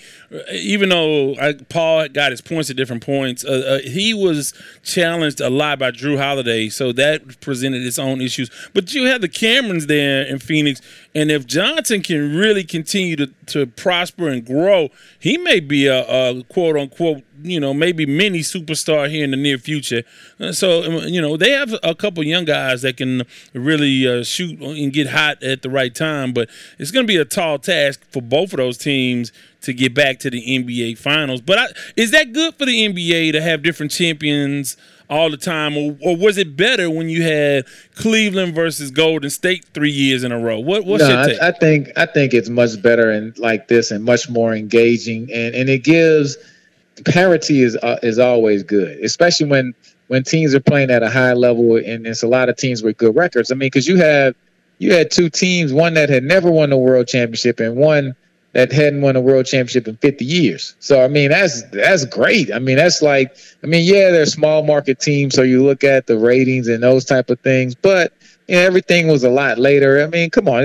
even though Paul got his points at different points, he was challenged a lot by Jrue Holiday, so that presented its own issues. But you have the Camerons there in Phoenix, and if Johnson can really continue to prosper and grow, he may be a quote-unquote, maybe mini superstar here in the near future. So, they have a couple young guys that can really shoot and get hot at the right time, but it's going to be a tall task for both of those teams to get back to the NBA Finals. But is that good for the NBA to have different champions all the time, or was it better when you had Cleveland versus Golden State 3 years in a row? What's your take? I think it's much better and like this and much more engaging, and it gives – parity is always good, especially when teams are playing at a high level, and it's a lot of teams with good records. I mean, because you had two teams, one that had never won the world championship and one that hadn't won a world championship in 50 years. So, I mean, that's great. I mean, that's like, yeah, they're small market teams, so you look at the ratings and those type of things, but everything was a lot later. I mean, come on,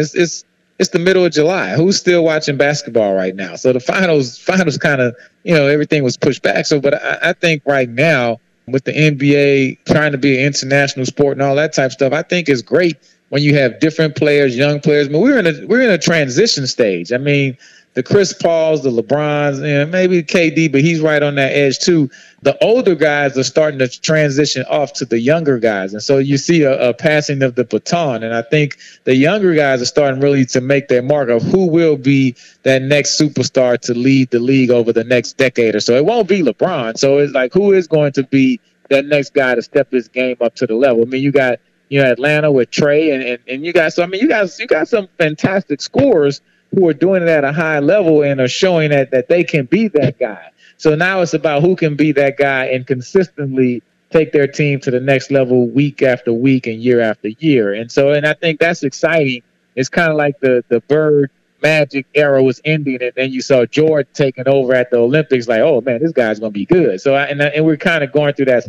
it's the middle of July. Who's still watching basketball right now? So the finals kind of, everything was pushed back. So, but I think right now with the NBA trying to be an international sport and all that type of stuff, I think it's great when you have different players, young players. I mean, we're in a transition stage. I mean, the Chris Pauls, the LeBrons, and maybe KD, but he's right on that edge too. The older guys are starting to transition off to the younger guys. And so you see a passing of the baton. And I think the younger guys are starting really to make their mark of who will be that next superstar to lead the league over the next decade or so. It won't be LeBron. So it's like, who is going to be that next guy to step his game up to the level? I mean, you got, you know, Atlanta with Trey and you got, so I mean, you got some fantastic scorers who are doing it at a high level and are showing that they can be that guy. So now it's about who can be that guy and consistently take their team to the next level week after week and year after year. And I think that's exciting. It's kind of like the Bird Magic era was ending, and then you saw Jordan taking over at the Olympics, like, oh man, this guy's going to be good. So and we're kind of going through that.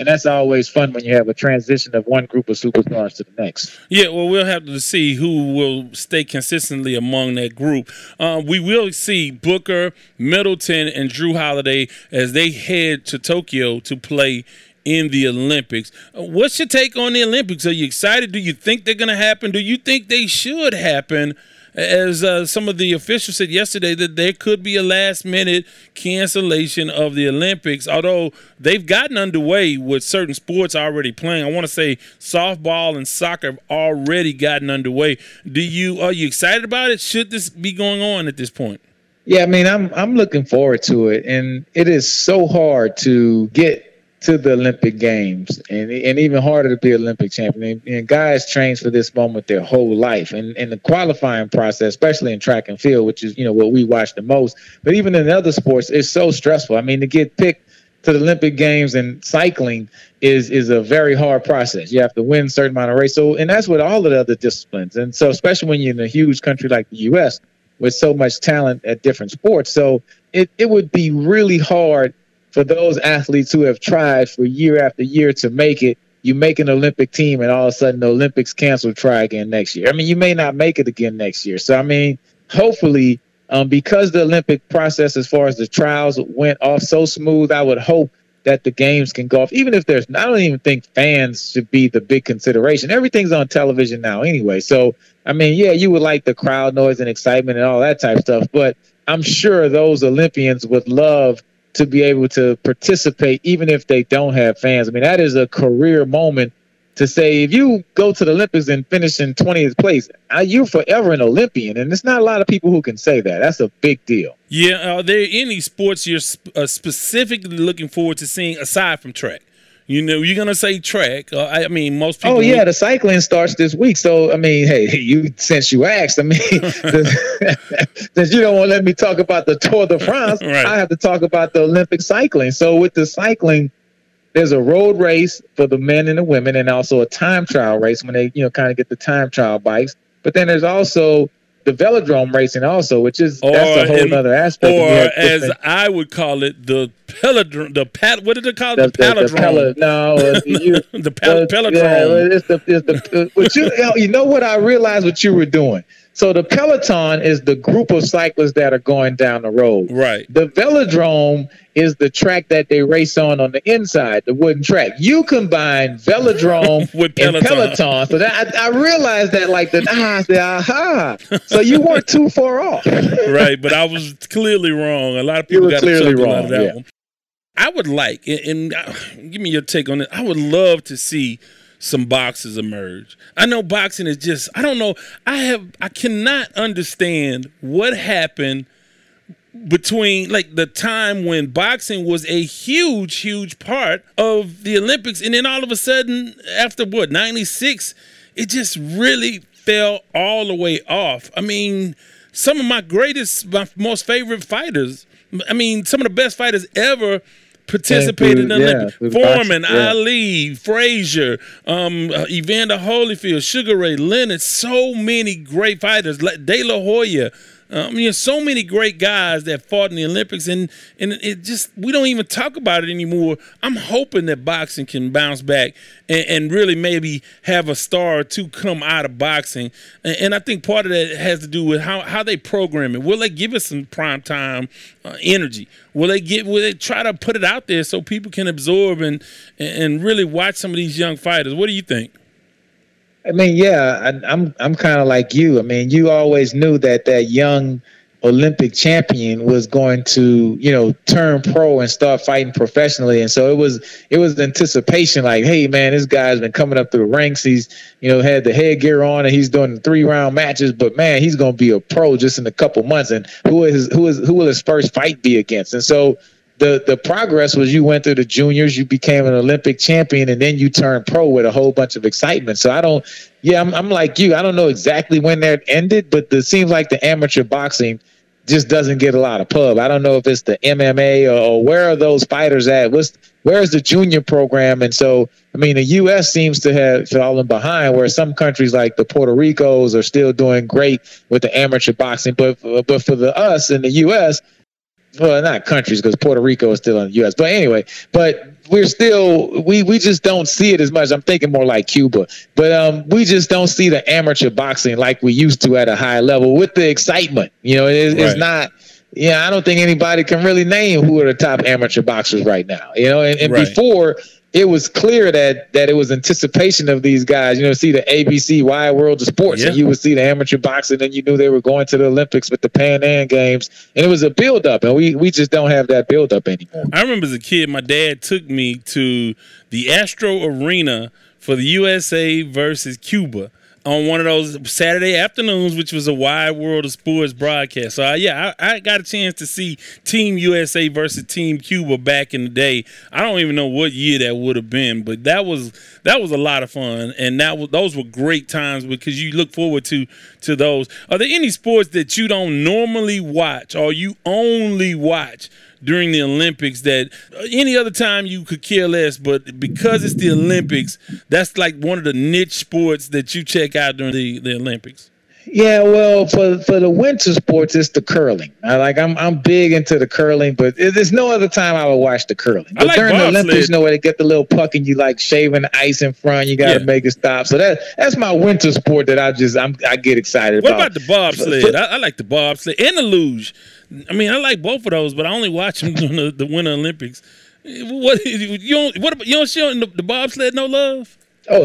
And that's always fun when you have a transition of one group of superstars to the next. Yeah, well, we'll have to see who will stay consistently among that group. We will see Booker, Middleton, and Jrue Holiday as they head to Tokyo to play in the Olympics. What's your take on the Olympics? Are you excited? Do you think they're going to happen? Do you think they should happen? As some of the officials said yesterday, that there could be a last-minute cancellation of the Olympics, although they've gotten underway with certain sports already playing. I want to say softball and soccer have already gotten underway. Are you excited about it? Should this be going on at this point? Yeah, I mean, I'm looking forward to it, and it is so hard to get to the Olympic Games, and even harder to be Olympic champion. And guys trains for this moment their whole life. And the qualifying process, especially in track and field, which is, you know, what we watch the most, but even in other sports, it's so stressful. I mean, to get picked to the Olympic Games in cycling is a very hard process. You have to win a certain amount of race. So, and that's with all of the other disciplines. And so, especially when you're in a huge country like the U.S. with so much talent at different sports. So it would be really hard for those athletes who have tried for year after year to make it. You make an Olympic team and all of a sudden the Olympics canceled, try again next year. I mean, you may not make it again next year. So, I mean, hopefully, because the Olympic process as far as the trials went off so smooth, I would hope that the games can go off. Even if there's, I don't even think fans should be the big consideration. Everything's on television now anyway. So, I mean, yeah, you would like the crowd noise and excitement and all that type of stuff, but I'm sure those Olympians would love to be able to participate even if they don't have fans. I mean, that is a career moment to say, if you go to the Olympics and finish in 20th place, you're forever an Olympian. And there's not a lot of people who can say that. That's a big deal. Yeah. Are there any sports you're specifically looking forward to seeing aside from track? You know, you're going to say track. I mean, most people. Oh, yeah, the cycling starts this week. So, I mean, hey, since you asked, I mean, since you don't want to let me talk about the Tour de France, right. I have to talk about the Olympic cycling. So with the cycling, there's a road race for the men and the women, and also a time trial race when they, you know, kind of get the time trial bikes. But then there's also the velodrome racing also, which is that's a whole other aspect. Or as I would call it, the palindrome. Pelotron. You know what I realized what you were doing. So the peloton is the group of cyclists that are going down the road. Right. The velodrome is the track that they race on the inside, the wooden track. You combine velodrome with peloton. So that, I realized that like so you weren't too far off. Right, but I was clearly wrong. A lot of people got clearly wrong out of that one. I would like, and give me your take on it. I would love to see some boxers emerge. I know boxing is just, I don't know. I cannot understand what happened between like the time when boxing was a huge, huge part of the Olympics. And then all of a sudden after what, 96, it just really fell all the way off. I mean, some of my most favorite fighters, I mean, some of the best fighters ever participated in the Olympics. Foreman, Ali, Frazier, Evander Holyfield, Sugar Ray Leonard, so many great fighters, De La Hoya. You know, so many great guys that fought in the Olympics, and it just, we don't even talk about it anymore. I'm hoping that boxing can bounce back and really maybe have a star or two come out of boxing. And I think part of that has to do with how they program it. Will they give us some primetime energy? Will they try to put it out there so people can absorb and really watch some of these young fighters? What do you think? I mean, yeah, I'm kind of like you. I mean, you always knew that that young Olympic champion was going to, you know, turn pro and start fighting professionally. And so it was anticipation like, hey, man, this guy's been coming up through the ranks. He's, you know, had the headgear on and he's doing 3-round matches. But, man, he's going to be a pro just in a couple months. And who will his first fight be against? And so the progress was you went through the juniors, you became an Olympic champion, and then you turned pro with a whole bunch of excitement. So I'm like you. I don't know exactly when that ended, but it seems like the amateur boxing just doesn't get a lot of pub. I don't know if it's the MMA or where are those fighters at? Where's the junior program? And so, I mean, the U.S. seems to have fallen behind, where some countries like the Puerto Ricos are still doing great with the amateur boxing. But for us in the U.S., well, not countries, because Puerto Rico is still in the U.S. But anyway, but we're still we just don't see it as much. I'm thinking more like Cuba, but we just don't see the amateur boxing like we used to at a high level with the excitement. You know, it's not. Yeah, I don't think anybody can really name who are the top amateur boxers right now. You know, and right. Before it was clear that it was anticipation of these guys. You know, see the ABC Wide World of Sports, yeah. And you would see the amateur boxing, and you knew they were going to the Olympics with the Pan Am Games, and it was a build-up, and we just don't have that build-up anymore. I remember as a kid, my dad took me to the Astro Arena for the USA versus Cuba on one of those Saturday afternoons, which was a Wide World of Sports broadcast. So, I got a chance to see Team USA versus Team Cuba back in the day. I don't even know what year that would have been, but that was a lot of fun, and those were great times because you look forward to those. Are there any sports that you don't normally watch or you only watch during the Olympics that any other time you could care less, but because it's the Olympics, that's like one of the niche sports that you check out during the Olympics? Yeah, well, for the winter sports, it's the curling. I'm big into the curling, but there's no other time I would watch the curling. But during the Olympics, you know, where they get the little puck and you like shaving the ice in front, you got to make it stop. So that's my winter sport that I get excited about. What about the bobsled? I like the bobsled and the luge. I mean, I like both of those, but I only watch them during the Winter Olympics. What about you don't show the bobsled no love? Oh,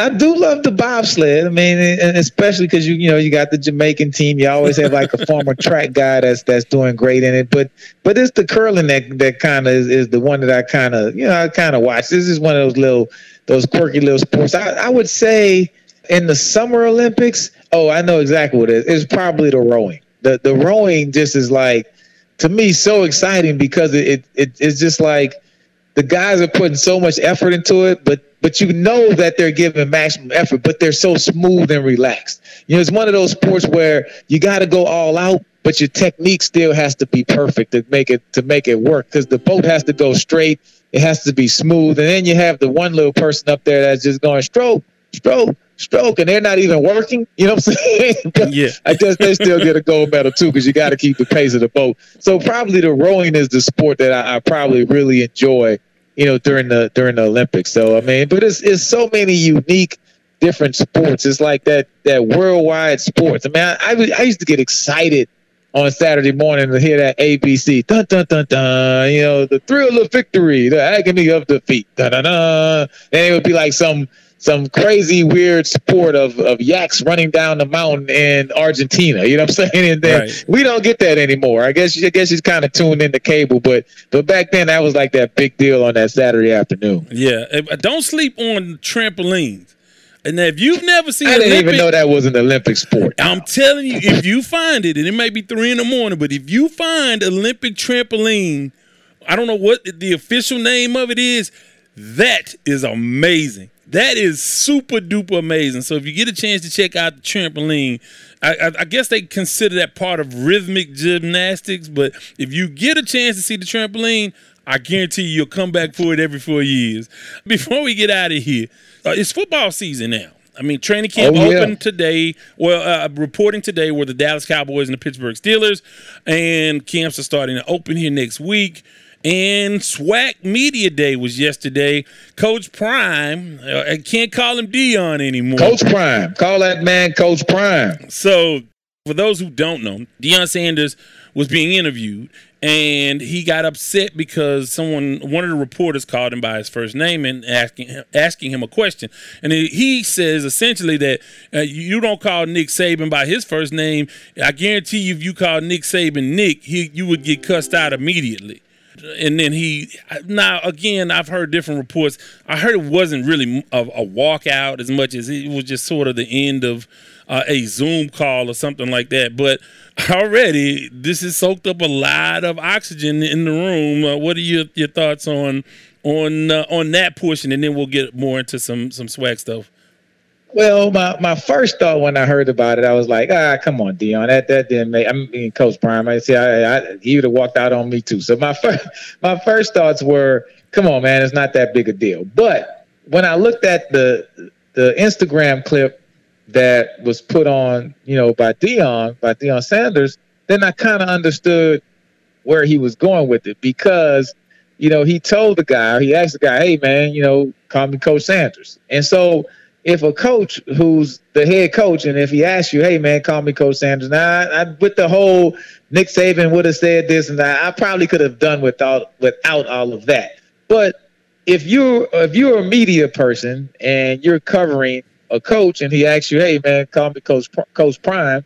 I do love the bobsled. I mean, and especially because you got the Jamaican team. You always have like a former track guy that's doing great in it. But it's the curling that kind of is the one that I kind of watch. This is one of those quirky little sports. I would say in the Summer Olympics. Oh, I know exactly what it is. It's probably the rowing. The rowing just is like, to me, so exciting because it's just like the guys are putting so much effort into it, but you know that they're giving maximum effort, but they're so smooth and relaxed. You know, it's one of those sports where you got to go all out, but your technique still has to be perfect to make it work because the boat has to go straight. It has to be smooth. And then you have the one little person up there that's just going stroke, stroke, stroke, and they're not even working. You know what I'm saying? Yeah. I guess they still get a gold medal too because you got to keep the pace of the boat. So probably the rowing is the sport that I probably really enjoy, you know, during the Olympics. So I mean, but it's so many unique different sports. It's like that worldwide sports. I mean, I used to get excited on Saturday morning to hear that ABC dun dun dun dun, you know, the thrill of victory, the agony of defeat, dun dun dun, and it would be like some crazy weird sport of yaks running down the mountain in Argentina. You know what I'm saying? And then we don't get that anymore. I guess she's kind of tuned into cable, but back then that was like that big deal on that Saturday afternoon. Yeah. Don't sleep on trampolines. And if you've never seen Olympics... I didn't even know that was an Olympic sport. I'm telling you, if you find it, and it may be 3 a.m, but if you find Olympic trampoline, I don't know what the official name of it is, that is amazing. That is super duper amazing. So if you get a chance to check out the trampoline, I guess they consider that part of rhythmic gymnastics. But if you get a chance to see the trampoline, I guarantee you'll come back for it every 4 years. Before we get out of here, it's football season now. I mean, training camp opened today. Well, reporting today were the Dallas Cowboys and the Pittsburgh Steelers. And camps are starting to open here next week. And SWAC Media Day was yesterday. Coach Prime, I can't call him Deion anymore. Coach Prime. Call that man Coach Prime. So, for those who don't know, Deion Sanders was being interviewed, And he got upset because one of the reporters called him by his first name and asking him a question. And he says essentially that you don't call Nick Saban by his first name. I guarantee you, if you call Nick Saban Nick, you would get cussed out immediately. And then now again, I've heard different reports. I heard it wasn't really a walkout as much as it was just sort of the end of a Zoom call or something like that. But already, this has soaked up a lot of oxygen in the room. What are your thoughts on that portion? And then we'll get more into some swag stuff. Well, my first thought when I heard about it, I was like, come on, Deion, that didn't make. I mean, Coach Prime, he would have walked out on me too. So my first thoughts were, come on, man, it's not that big a deal. But when I looked at the Instagram clip that was put on, by Deion Sanders, then I kind of understood where he was going with it because, he told the guy, he asked the guy, hey, man, call me Coach Sanders. And so if a coach who's the head coach, and if he asks you, hey, man, call me Coach Sanders, now with the whole Nick Saban would have said this and that, I probably could have done without all of that. But if you're a media person and you're covering a coach and he asks you, hey, man, call me Coach Prime,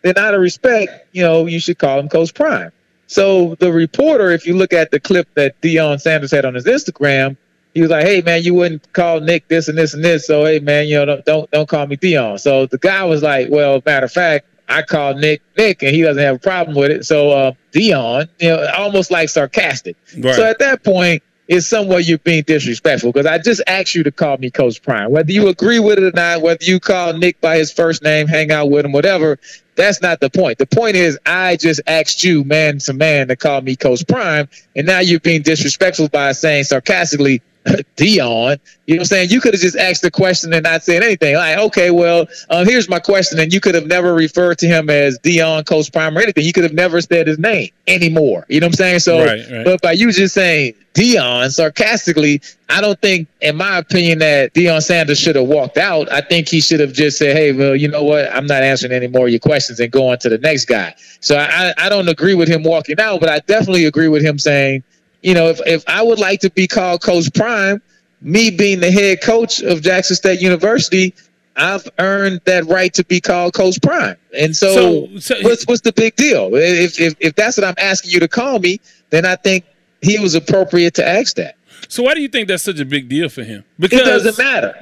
then out of respect, you should call him Coach Prime. So the reporter, if you look at the clip that Deion Sanders had on his Instagram, he was like, hey, man, you wouldn't call Nick this and this and this. So, hey, man, don't call me Deion. So the guy was like, well, matter of fact, I call Nick, and he doesn't have a problem with it. So Deion, almost like sarcastic. Right. So at that point, it's somewhat you're being disrespectful because I just asked you to call me Coach Prime. Whether you agree with it or not, whether you call Nick by his first name, hang out with him, whatever, that's not the point. The point is I just asked you, man to man, to call me Coach Prime, and now you're being disrespectful by saying sarcastically, Deion, you know what I'm saying? You could have just asked the question and not said anything. Like, okay, well, here's my question, and you could have never referred to him as Deion, Coach Prime, or anything. You could have never said his name anymore. You know what I'm saying? So, right. But by you just saying Deion sarcastically, I don't think, in my opinion, that Deion Sanders should have walked out. I think he should have just said, hey, well, you know what? I'm not answering any more of your questions and going to the next guy. So I don't agree with him walking out, but I definitely agree with him saying, if I would like to be called Coach Prime, me being the head coach of Jackson State University, I've earned that right to be called Coach Prime. And so what's the big deal? If that's what I'm asking you to call me, then I think he was appropriate to ask that. So why do you think that's such a big deal for him? Because it doesn't matter.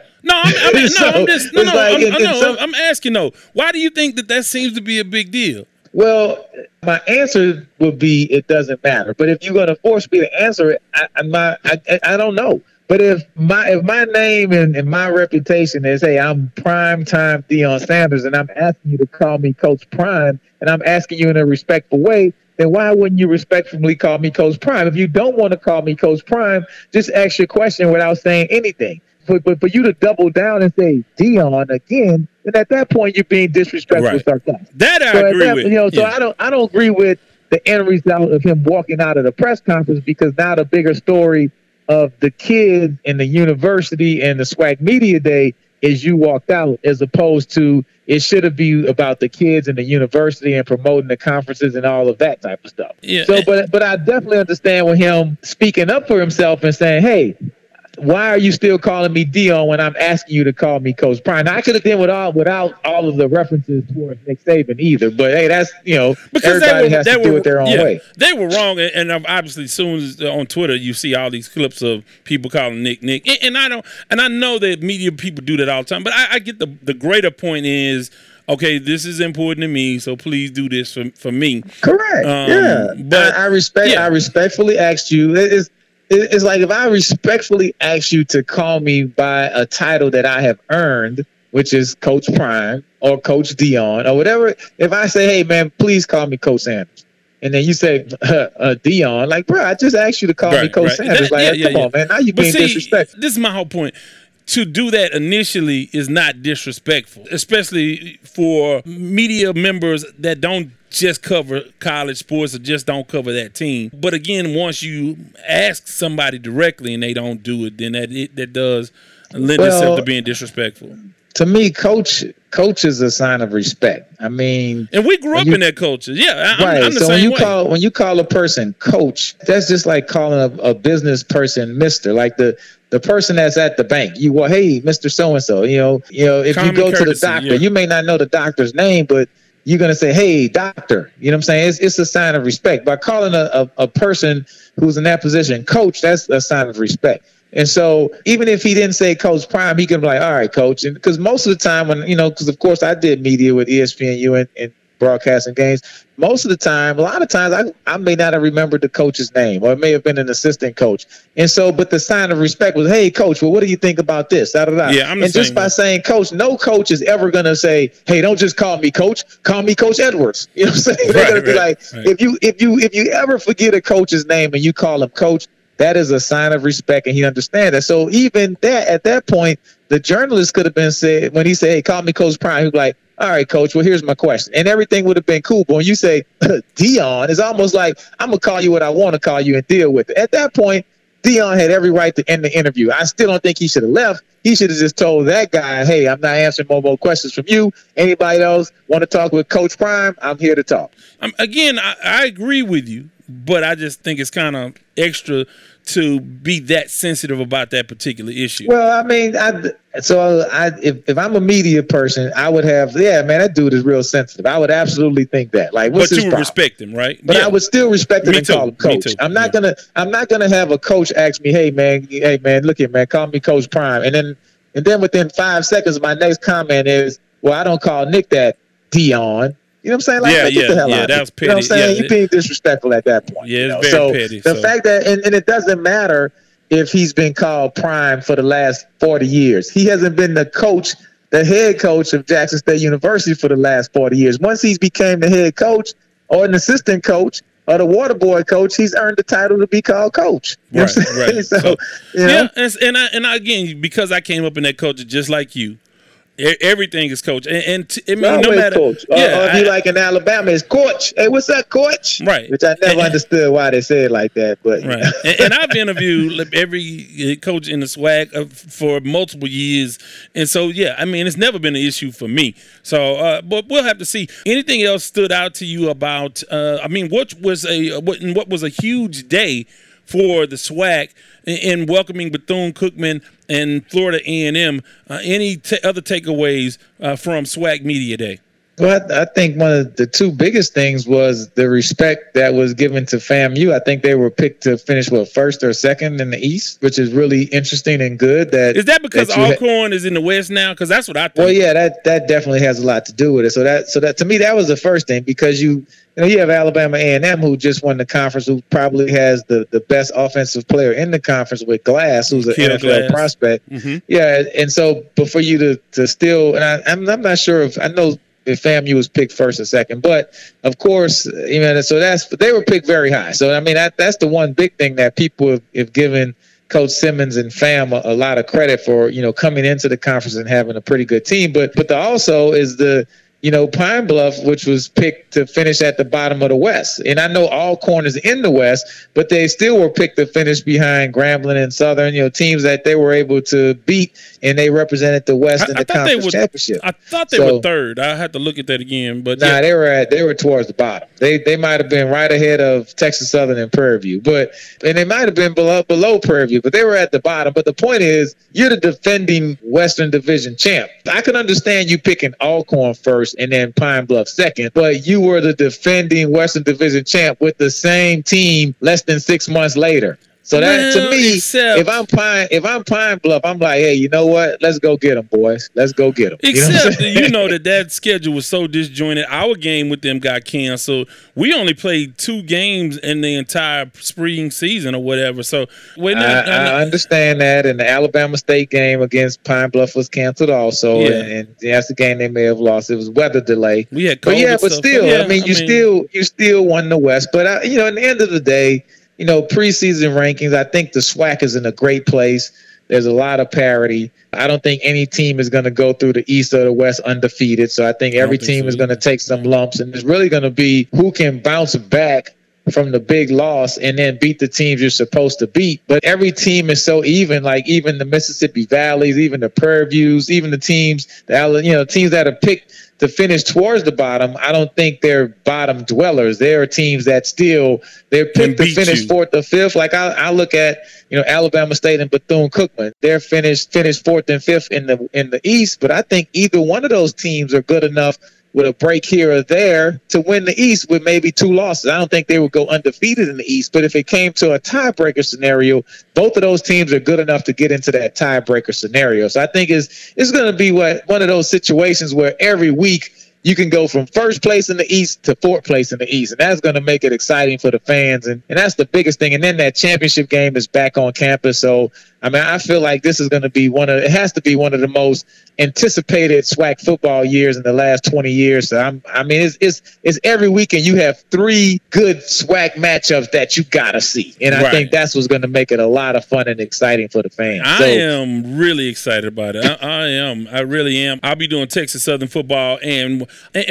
I'm asking though. Why do you think that seems to be a big deal? Well, my answer would be it doesn't matter. But if you're going to force me to answer it, I don't know. But if my name and my reputation is, hey, I'm primetime Deion Sanders, and I'm asking you to call me Coach Prime, and I'm asking you in a respectful way, then why wouldn't you respectfully call me Coach Prime? If you don't want to call me Coach Prime, just ask your question without saying anything. But for you to double down and say Deion again, then at that point you're being disrespectful. Right. That I agree with. So I don't agree with the end result of him walking out of the press conference because now the bigger story of the kids and the university and the SWAC Media Day is you walked out, as opposed to it should have been about the kids and the university and promoting the conferences and all of that type of stuff. Yeah. So, but I definitely understand with him speaking up for himself and saying, hey, why are you still calling me Deion when I'm asking you to call me Coach Prime? Now, I could have done without all of the references towards Nick Saban either, but hey, that's, because everybody has to do it their own way. They were wrong, and obviously, as soon as on Twitter, you see all these clips of people calling Nick, and I know that media people do that all the time, but I get the greater point is, okay, this is important to me, so please do this for me. Correct. But I respectfully asked you. It's like if I respectfully ask you to call me by a title that I have earned, which is Coach Prime or Coach Deion or whatever, if I say, hey, man, please call me Coach Sanders, and then you say Deion, like, bro, I just asked you to call me Coach Sanders. Come on, man, now you're being disrespectful. This is my whole point. To do that initially is not disrespectful, especially for media members that don't just cover college sports or just don't cover that team. But again, once you ask somebody directly and they don't do it, then that does lend itself to being disrespectful. To me, coach Culture's a sign of respect. I mean, and we grew up in that culture. Yeah, right. I'm the same way. When you call a person coach, that's just like calling a business person Mister. Like the person that's at the bank, hey, Mister So and So. You know, if you go to the doctor, you may not know the doctor's name, but you're gonna say, "Hey, doctor." You know what I'm saying? It's a sign of respect. By calling a person who's in that position coach, that's a sign of respect. And so even if he didn't say Coach Prime, he could be like, all right, coach. And because most of the time because of course I did media with ESPNU and broadcasting games. Most of the time, a lot of times I may not have remembered the coach's name, or it may have been an assistant coach. And so, but the sign of respect was, hey, coach, well, what do you think about this? Da, da, da. Yeah, I'm and just by saying coach, no coach is ever going to say, hey, don't just call me coach. Call me Coach Edwards. You know what I'm saying? They're going to be like, if you ever forget a coach's name and you call him coach, that is a sign of respect, and he understands that. So even that, at that point, the journalist could have been said, when he said, hey, call me Coach Prime, he'd be like, all right, coach, well, here's my question. And everything would have been cool. But when you say Deion, it's almost like, I'm going to call you what I want to call you and deal with it. At that point, Deion had every right to end the interview. I still don't think he should have left. He should have just told that guy, hey, I'm not answering more questions from you. Anybody else want to talk with Coach Prime? I'm here to talk. I agree with you. But I just think it's kind of extra to be that sensitive about that particular issue. Well, if I'm a media person, I would have, that dude is real sensitive. I would absolutely think that. Like, what's his problem? But you would respect him, right? But yeah. I would still respect him and call him coach. I'm not gonna have a coach ask me, hey man, look here, man, call me Coach Prime, and then within 5 seconds, my next comment is, well, I don't call Nick that, Deion. You know what I'm saying? Like, that was petty. You know what I'm saying? You're being disrespectful at that point. Yeah, it's very petty. The fact that, and it doesn't matter if he's been called Prime for the last 40 years. He hasn't been the head coach of Jackson State University for the last 40 years. Once he's became the head coach or an assistant coach or the water boy coach, he's earned the title to be called coach. You know what I'm saying? So, and again, because I came up in that culture just like you, everything is coach, no matter. Coach. Like in Alabama, it's coach. Hey, what's up, coach? Right. Which I never understood why they said it like that, but right. And I've interviewed every coach in the swag for multiple years, and so it's never been an issue for me. So, but we'll have to see. Anything else stood out to you about? What was a huge day for the swag in welcoming Bethune-Cookman and Florida A&M. Any other takeaways from swag media day? Well, I think one of the two biggest things was the respect that was given to FAMU. I think they were picked to finish first or second in the East, which is really interesting and good. Is that because Alcorn is in the West now? Because that's what I think. Well, yeah, that definitely has a lot to do with it. So that to me, that was the first thing, because you have Alabama A&M, who just won the conference, who probably has the best offensive player in the conference with Glass, who's an NFL prospect. Mm-hmm. Yeah, and so, but for you to still, and I'm not sure if I know. If FAMU was picked first or second, but of course, so they were picked very high. So that's the one big thing that people have given Coach Simmons and FAM a lot of credit for, coming into the conference and having a pretty good team. But the also is Pine Bluff, which was picked to finish at the bottom of the West. And I know Alcorn is in the West, but they still were picked to finish behind Grambling and Southern, teams that they were able to beat, and they represented the West in the conference championship. I thought they were third. I had to look at that again. But nah, they were towards the bottom. They might have been right ahead of Texas Southern and Prairie View, and they might have been below Prairie View, but they were at the bottom. But the point is, you're the defending Western Division champ. I can understand you picking Alcorn first and then Pine Bluff second, but you were the defending Western Division champ with the same team less than 6 months later. So that, to me, if I'm Pine Bluff, I'm like, hey, you know what? Let's go get them, boys. Let's go get them. Except that schedule was so disjointed. Our game with them got canceled. We only played 2 games in the entire spring season or whatever. So I understand that. And the Alabama State game against Pine Bluff was canceled also. Yeah. And that's the game they may have lost. It was weather delay. We had COVID still, you still won the West. But at the end of the day, preseason rankings, I think the SWAC is in a great place. There's a lot of parity. I don't think any team is going to go through the East or the West undefeated. So I think every team is going to take some lumps, and it's really going to be who can bounce back from the big loss and then beat the teams you're supposed to beat. But every team is so even, like even the Mississippi Valleys, even the Prairie Views, even the teams, teams that are picked to finish towards the bottom. I don't think they're bottom dwellers. There are teams that still, they're picked to finish fourth or fifth. Like I look at, Alabama State and Bethune-Cookman. They're finished fourth and fifth in the East. But I think either one of those teams are good enough with a break here or there to win the East with maybe two losses. I don't think they would go undefeated in the East, but if it came to a tiebreaker scenario, both of those teams are good enough to get into that tiebreaker scenario. So I think it's going to be one of those situations where every week you can go from first place in the East to fourth place in the East, and that's going to make it exciting for the fans, and that's the biggest thing. And then that championship game is back on campus, so I mean, I feel like this is going to be one of the most anticipated SWAC football years in the last 20 years. So it's every weekend you have three good SWAC matchups that you gotta see, and I think that's what's going to make it a lot of fun and exciting for the fans. I am really excited about it. I am. I really am. I'll be doing Texas Southern football, and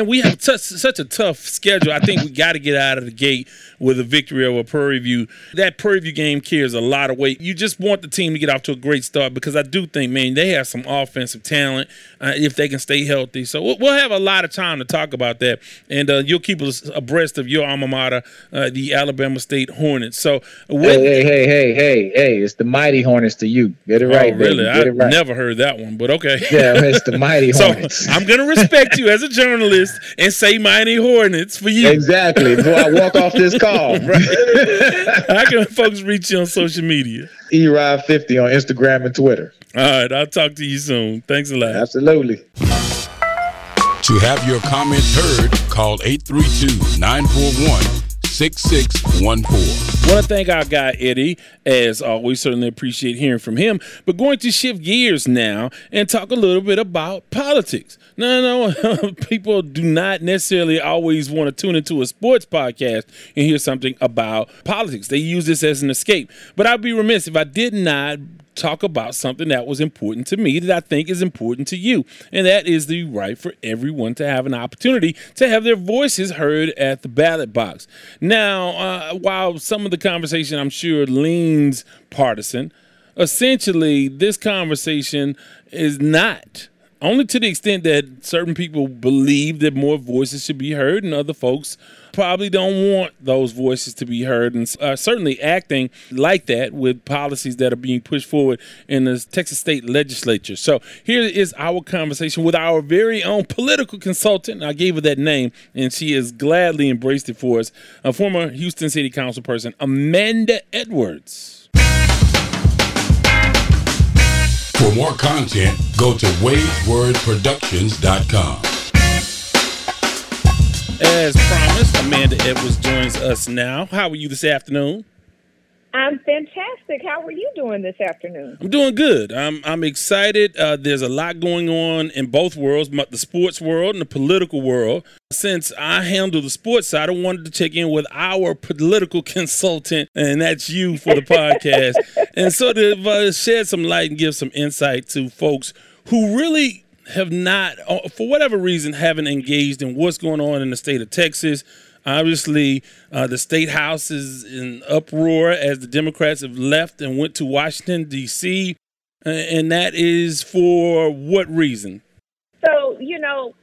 we have such a tough schedule. I think we got to get out of the gate with a victory over Prairie View. That Prairie View game carries a lot of weight. You just want the team to get off to a great start, because I do think, man, they have some offensive talent if they can stay healthy. So we'll have a lot of time to talk about that, and you'll keep us abreast of your alma mater, the Alabama State Hornets. So hey, it's the Mighty Hornets to you. Get it right, really? Baby. Get it right. Never heard that one, but okay. Yeah, it's the Mighty Hornets. So I'm gonna respect you as a journalist and say Mighty Hornets for you. Exactly. Before I walk off this call, right? How can folks reach you on social media? EROB50 on Instagram and Twitter. All right, I'll talk to you soon. Thanks a lot. Absolutely. To have your comments heard, call 832-941-6614. I want to thank our guy Eddie, as always. Certainly appreciate hearing from him. But going to shift gears now and talk a little bit about politics. No, people do not necessarily always want to tune into a sports podcast and hear something about politics. They use this as an escape. But I'd be remiss if I did not talk about something that was important to me, that I think is important to you, and that is the right for everyone to have an opportunity to have their voices heard at the ballot box. Now, while some of the conversation, I'm sure, leans partisan, essentially this conversation is not. Only to the extent that certain people believe that more voices should be heard, and other folks probably don't want those voices to be heard, and certainly acting like that with policies that are being pushed forward in the Texas state legislature. So here is our conversation with our very own political consultant. I gave her that name, and she has gladly embraced it for us. A former Houston City Council person, Amanda Edwards. For more content, go to wadeswordproductions.com. As promised, Amanda Edwards joins us now. How are you this afternoon? I'm fantastic. How are you doing this afternoon? I'm doing good. I'm excited. There's a lot going on in both worlds, the sports world and the political world. Since I handle the sports side, I wanted to check in with our political consultant, and that's you, for the podcast, and sort of shed some light and give some insight to folks who really have not, for whatever reason, haven't engaged in what's going on in the state of Texas. Obviously, the State House is in uproar as the Democrats have left and went to Washington, D.C., and that is for what reason? So,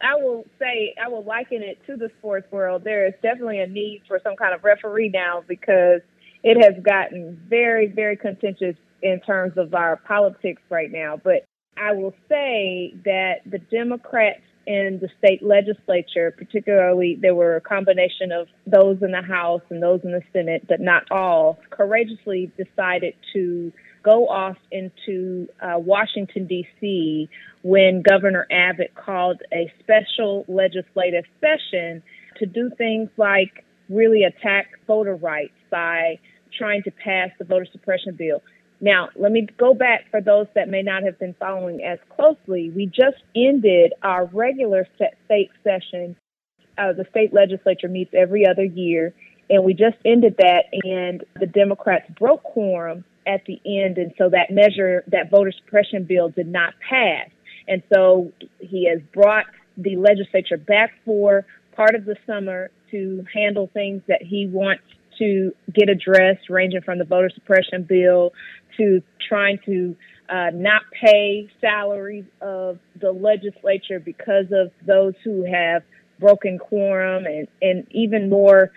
I will say, I will liken it to the sports world. There is definitely a need for some kind of referee now, because it has gotten very, very contentious in terms of our politics right now. But I will say that the Democrats in the state legislature, particularly, there were a combination of those in the House and those in the Senate, but not all, courageously decided to go off into Washington, D.C. when Governor Abbott called a special legislative session to do things like really attack voter rights by trying to pass the voter suppression bill. Now, let me go back for those that may not have been following as closely. We just ended our regular state session. The state legislature meets every other year, and we just ended that, and the Democrats broke quorum at the end, and so that measure, that voter suppression bill, did not pass. And so he has brought the legislature back for part of the summer to handle things that he wants to get addressed, ranging from the voter suppression bill to trying to not pay salaries of the legislature because of those who have broken quorum, and even more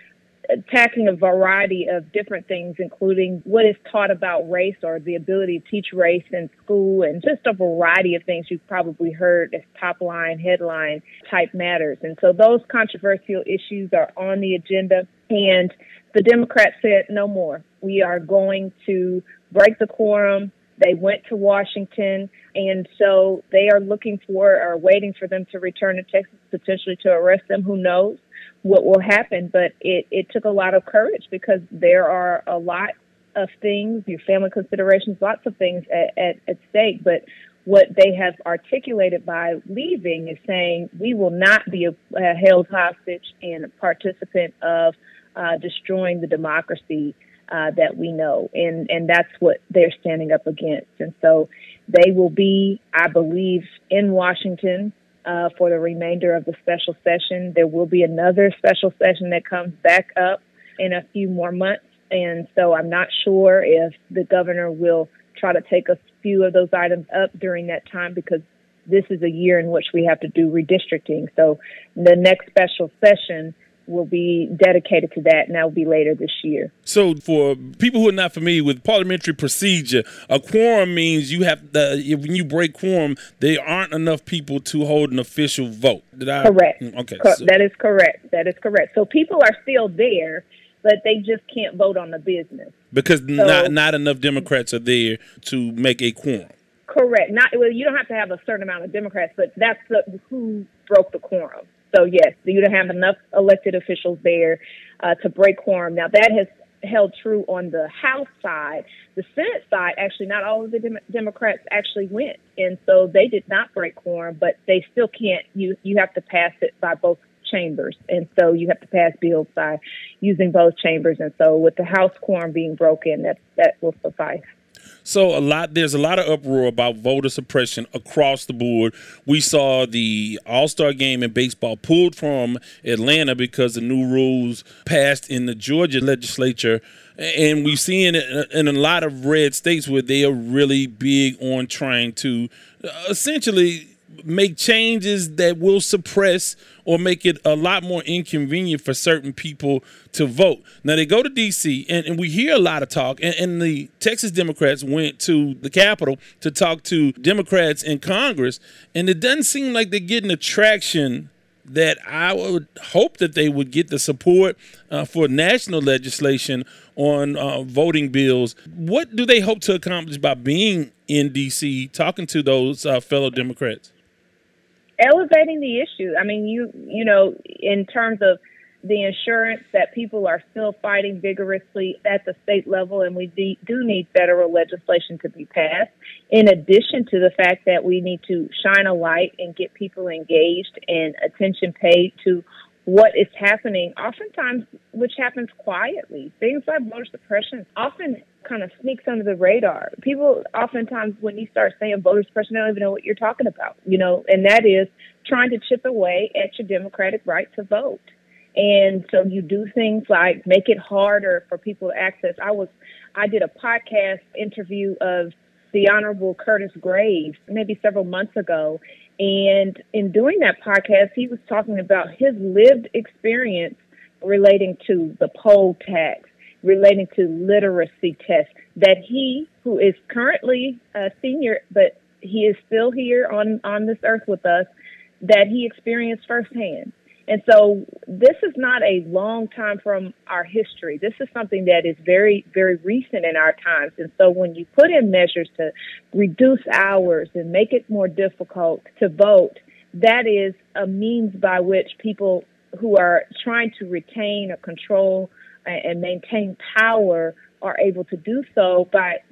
attacking a variety of different things, including what is taught about race or the ability to teach race in school, and just a variety of things you've probably heard as top-line, headline-type matters. And so those controversial issues are on the agenda, and the Democrats said, no more. We are going to break the quorum. They went to Washington, and so they are looking for or waiting for them to return to Texas, potentially to arrest them. Who knows what will happen? But it took a lot of courage, because there are a lot of things, your family considerations, lots of things at stake. But what they have articulated by leaving is saying we will not be held hostage and a participant of destroying the democracy that we know. And that's what they're standing up against. And so they will be, I believe, in Washington for the remainder of the special session. There will be another special session that comes back up in a few more months. And so I'm not sure if the governor will try to take a few of those items up during that time, because this is a year in which we have to do redistricting. So the next special session will be dedicated to that, and that will be later this year. So for people who are not familiar with parliamentary procedure, a quorum means you have when you break quorum, there aren't enough people to hold an official vote. Correct. Okay. That is correct. So people are still there, but they just can't vote on the business. Because not enough Democrats are there to make a quorum. Correct. You don't have to have a certain amount of Democrats, but that's who broke the quorum. So, yes, you don't have enough elected officials there to break quorum. Now, that has held true on the House side. The Senate side, actually, not all of the Democrats actually went. And so they did not break quorum, but they still can't. You have to pass it by both chambers. And so you have to pass bills by using both chambers. And so with the House quorum being broken, that will suffice. So there's a lot of uproar about voter suppression across the board. We saw the All-Star game in baseball pulled from Atlanta because the new rules passed in the Georgia legislature. And we've seen it in a lot of red states where they are really big on trying to essentially make changes that will suppress or make it a lot more inconvenient for certain people to vote. Now, they go to D.C., and we hear a lot of talk, and the Texas Democrats went to the Capitol to talk to Democrats in Congress, and it doesn't seem like they're getting the traction that I would hope that they would get, the support for national legislation on voting bills. What do they hope to accomplish by being in D.C., talking to those fellow Democrats? Elevating the issue. I mean, you know, in terms of the insurance that people are still fighting vigorously at the state level, and we do need federal legislation to be passed, in addition to the fact that we need to shine a light and get people engaged and attention paid to what is happening, oftentimes, which happens quietly. Things like voter suppression often kind of sneaks under the radar. People oftentimes, when you start saying voter suppression, they don't even know what you're talking about, you know, and that is trying to chip away at your democratic right to vote. And so you do things like make it harder for people to access. I did a podcast interview of the Honorable Curtis Graves maybe several months ago. And in doing that podcast, he was talking about his lived experience relating to the poll tax, relating to literacy tests, that he, who is currently a senior, but he is still here on this earth with us, that he experienced firsthand. And so this is not a long time from our history. This is something that is very, very recent in our times. And so when you put in measures to reduce hours and make it more difficult to vote, that is a means by which people who are trying to retain or control and maintain power are able to do so, but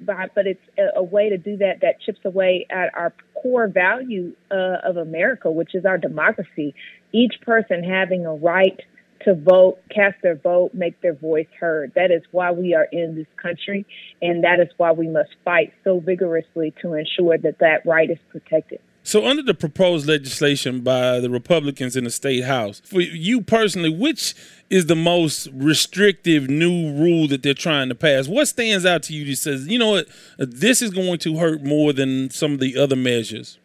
it's a way to do that that chips away at our core value of America, which is our democracy. Each person having a right to vote, cast their vote, make their voice heard. That is why we are in this country, and that is why we must fight so vigorously to ensure that that right is protected. So under the proposed legislation by the Republicans in the state house, for you personally, which is the most restrictive new rule that they're trying to pass? What stands out to you that says, you know what, this is going to hurt more than some of the other measures?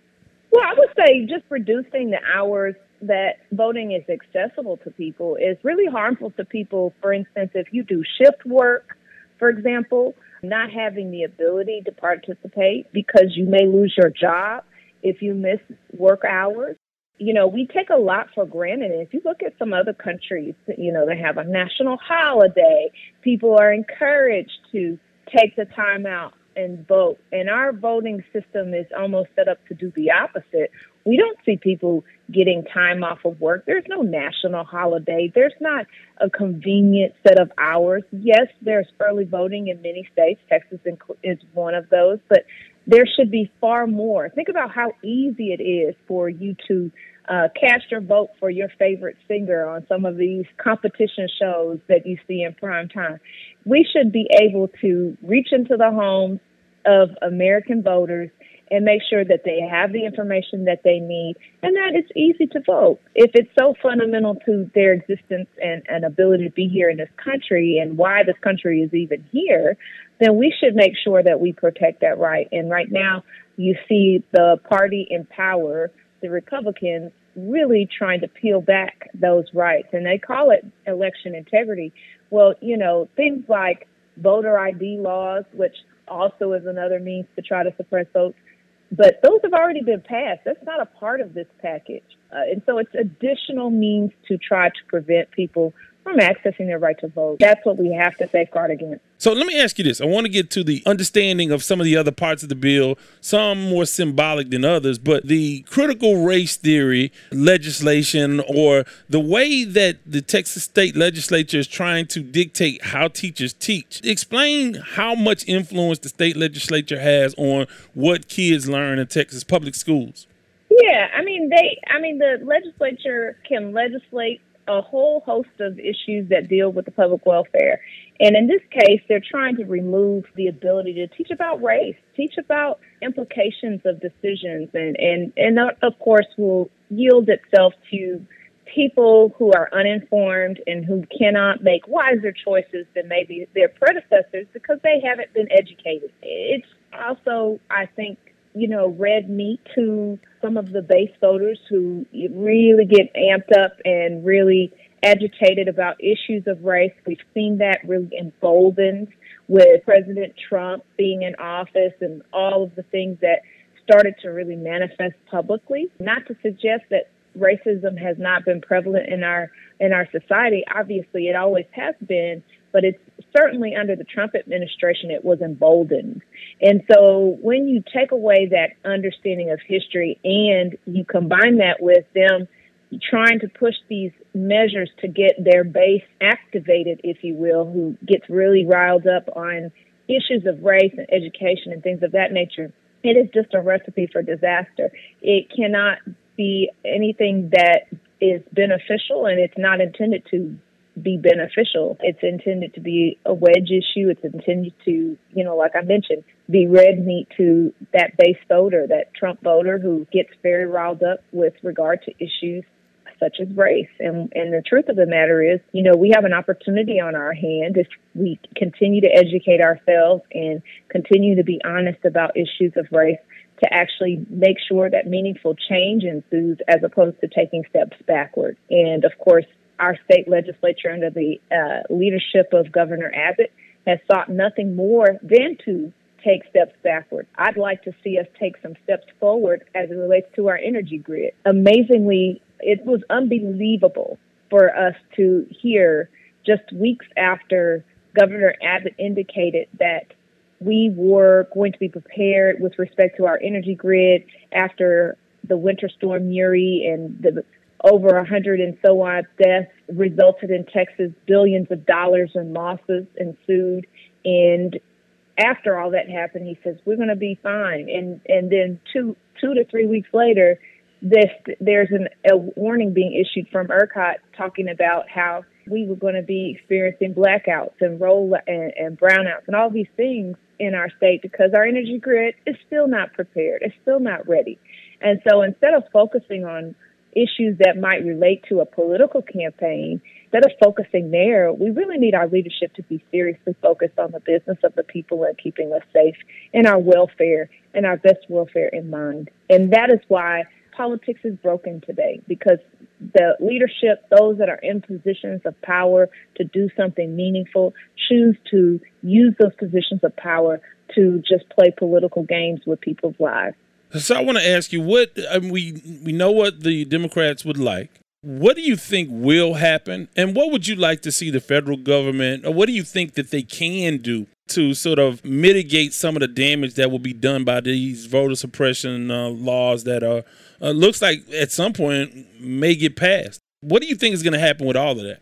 Well, I would say just reducing the hours that voting is accessible to people is really harmful to people. For instance, if you do shift work, for example, not having the ability to participate because you may lose your job if you miss work hours. You know, we take a lot for granted. And if you look at some other countries, you know, they have a national holiday. People are encouraged to take the time out and vote. And our voting system is almost set up to do the opposite. We don't see people getting time off of work. There's no national holiday. There's not a convenient set of hours. Yes, there's early voting in many states. Texas is one of those, but there should be far more. Think about how easy it is for you to cast your vote for your favorite singer on some of these competition shows that you see in prime time. We should be able to reach into the homes of American voters and make sure that they have the information that they need and that it's easy to vote. If it's so fundamental to their existence and ability to be here in this country and why this country is even here, then we should make sure that we protect that right. And right now you see the party in power, the Republicans, really trying to peel back those rights. And they call it election integrity. Well, you know, things like voter ID laws, which also is another means to try to suppress votes. But those have already been passed. That's not a part of this package. And so it's additional means to try to prevent people from accessing their right to vote. That's what we have to safeguard against. So let me ask you this. I want to get to the understanding of some of the other parts of the bill, some more symbolic than others, but the critical race theory legislation or the way that the Texas state legislature is trying to dictate how teachers teach. Explain how much influence the state legislature has on what kids learn in Texas public schools. Yeah, the legislature can legislate a whole host of issues that deal with the public welfare. And in this case, they're trying to remove the ability to teach about race, teach about implications of decisions. And that, of course, will yield itself to people who are uninformed and who cannot make wiser choices than maybe their predecessors because they haven't been educated. It's also, I think, red meat to some of the base voters who really get amped up and really agitated about issues of race. We've seen that really emboldened with President Trump being in office and all of the things that started to really manifest publicly. Not to suggest that racism has not been prevalent in our society. Obviously, it always has been, but it's certainly under the Trump administration, it was emboldened. And so when you take away that understanding of history and you combine that with them trying to push these measures to get their base activated, if you will, who gets really riled up on issues of race and education and things of that nature, it is just a recipe for disaster. It cannot be anything that is beneficial, and it's not intended to be beneficial. It's intended to be a wedge issue. It's intended to, like I mentioned, be red meat to that base voter, that Trump voter who gets very riled up with regard to issues such as race. And the truth of the matter is, we have an opportunity on our hand if we continue to educate ourselves and continue to be honest about issues of race to actually make sure that meaningful change ensues as opposed to taking steps backward. And of course, our state legislature under the leadership of Governor Abbott has sought nothing more than to take steps backward. I'd like to see us take some steps forward as it relates to our energy grid. Amazingly, it was unbelievable for us to hear just weeks after Governor Abbott indicated that we were going to be prepared with respect to our energy grid after the winter storm Uri and the over 100 and so on deaths resulted in Texas. Billions of dollars in losses ensued. And after all that happened, he says, we're going to be fine. And then two to 3 weeks later, there's a warning being issued from ERCOT talking about how we were going to be experiencing blackouts and roll and brownouts and all these things in our state because our energy grid is still not prepared. It's still not ready. And so instead of focusing on issues that might relate to a political campaign, instead of focusing there, we really need our leadership to be seriously focused on the business of the people and keeping us safe and our welfare and our best welfare in mind. And that is why politics is broken today, because the leadership, those that are in positions of power to do something meaningful, choose to use those positions of power to just play political games with people's lives. So I want to ask you, we know what the Democrats would like. What do you think will happen? And what would you like to see the federal government, or what do you think that they can do to sort of mitigate some of the damage that will be done by these voter suppression laws that are looks like at some point may get passed? What do you think is going to happen with all of that?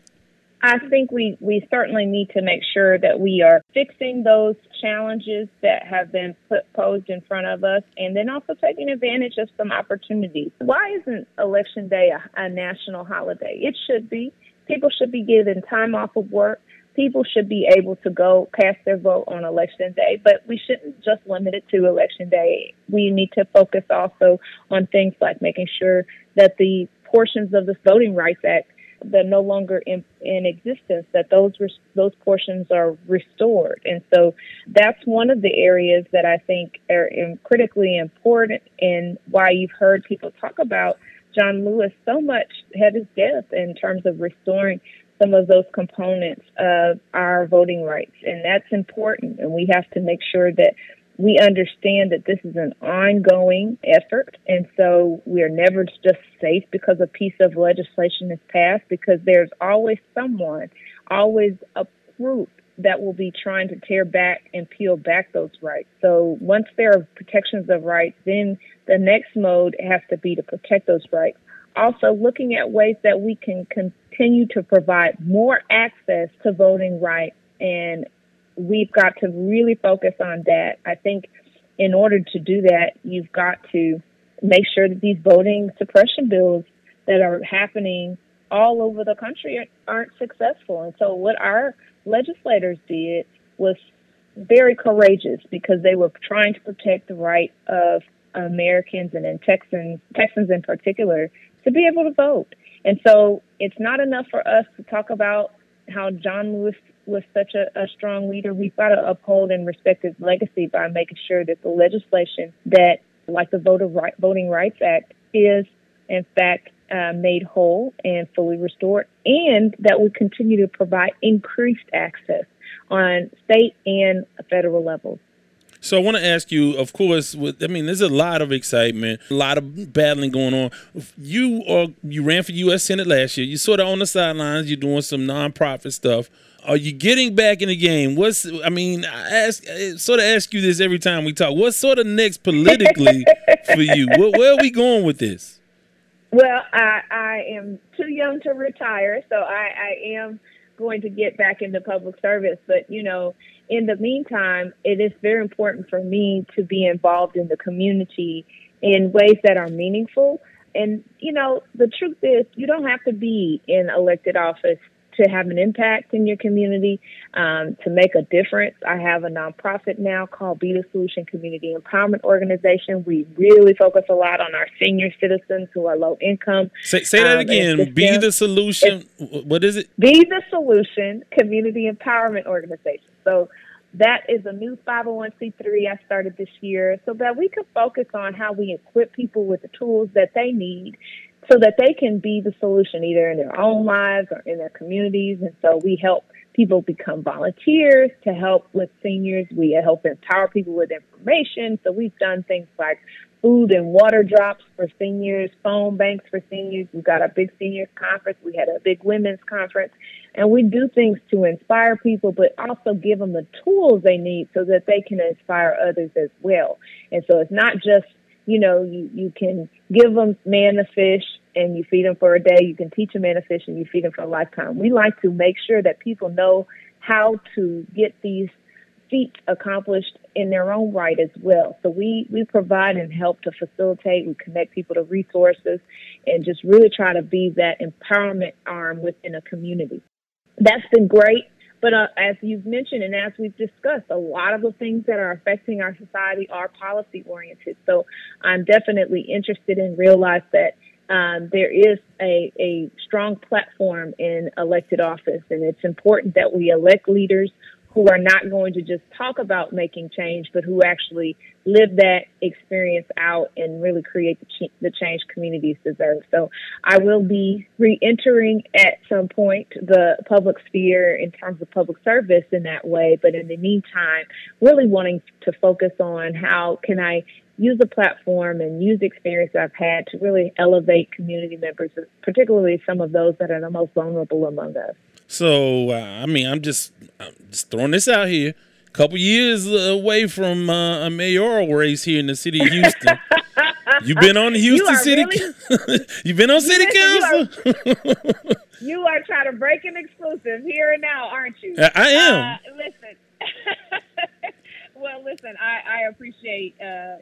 I think we certainly need to make sure that we are fixing those challenges that have been posed in front of us, and then also taking advantage of some opportunities. Why isn't Election Day a national holiday? It should be. People should be given time off of work. People should be able to go cast their vote on Election Day, but we shouldn't just limit it to Election Day. We need to focus also on things like making sure that the portions of the Voting Rights Act that no longer in existence, that those portions are restored. And so that's one of the areas that I think are critically important, and why you've heard people talk about John Lewis so much at his death in terms of restoring some of those components of our voting rights. And that's important, and we have to make sure that we understand that this is an ongoing effort, and so we are never just safe because a piece of legislation is passed, because there's always someone, always a group that will be trying to tear back and peel back those rights. So once there are protections of rights, then the next mode has to be to protect those rights. Also looking at ways that we can continue to provide more access to voting rights, and we've got to really focus on that. I think in order to do that, you've got to make sure that these voting suppression bills that are happening all over the country aren't successful. And so what our legislators did was very courageous, because they were trying to protect the right of Americans, and in Texans in particular, to be able to vote. And so it's not enough for us to talk about how John Lewis was such a strong leader. We've got to uphold and respect his legacy by making sure that the legislation that, like the Voting Rights Act, is in fact made whole and fully restored, and that we continue to provide increased access on state and federal levels. So I want to ask you, of course, there's a lot of excitement, a lot of battling going on. You ran for U.S. Senate last year. You're sort of on the sidelines. You're doing some nonprofit stuff. Are you getting back in the game? I sort of ask you this every time we talk. What's sort of next politically for you? Where are we going with this? Well, I am too young to retire, so I am going to get back into public service. But, in the meantime, it is very important for me to be involved in the community in ways that are meaningful. And, the truth is, you don't have to be in elected office to have an impact in your community, to make a difference. I have a nonprofit now called Be the Solution Community Empowerment Organization. We really focus a lot on our senior citizens who are low income. Say that again. Be the Solution. What is it? Be the Solution Community Empowerment Organization. So that is a new 501c3 I started this year, so that we could focus on how we equip people with the tools that they need, so that they can be the solution either in their own lives or in their communities. And so we help people become volunteers to help with seniors. We help empower people with information. So we've done things like food and water drops for seniors, phone banks for seniors. We've got a big seniors conference. We had a big women's conference. And we do things to inspire people, but also give them the tools they need so that they can inspire others as well. And so it's not just you can give them man a fish and you feed them for a day. You can teach a man a fish and you feed them for a lifetime. We like to make sure that people know how to get these feats accomplished in their own right as well. So we provide and help to facilitate. We connect people to resources and just really try to be that empowerment arm within a community. That's been great. But as you've mentioned and as we've discussed, a lot of the things that are affecting our society are policy-oriented. So I'm definitely interested and realize that there is a strong platform in elected office, and it's important that we elect leaders who are not going to just talk about making change, but who actually live that experience out and really create the change communities deserve. So I will be re-entering at some point the public sphere in terms of public service in that way. But in the meantime, really wanting to focus on how can I use the platform and use the experience I've had to really elevate community members, particularly some of those that are the most vulnerable among us. So, I mean, I'm just throwing this out here. A couple years away from a mayoral race here in the city of Houston. You've been on the Houston City really, You've been on City Council. You are trying to break an exclusive here and now, aren't you? I am. Listen. Well, listen, I appreciate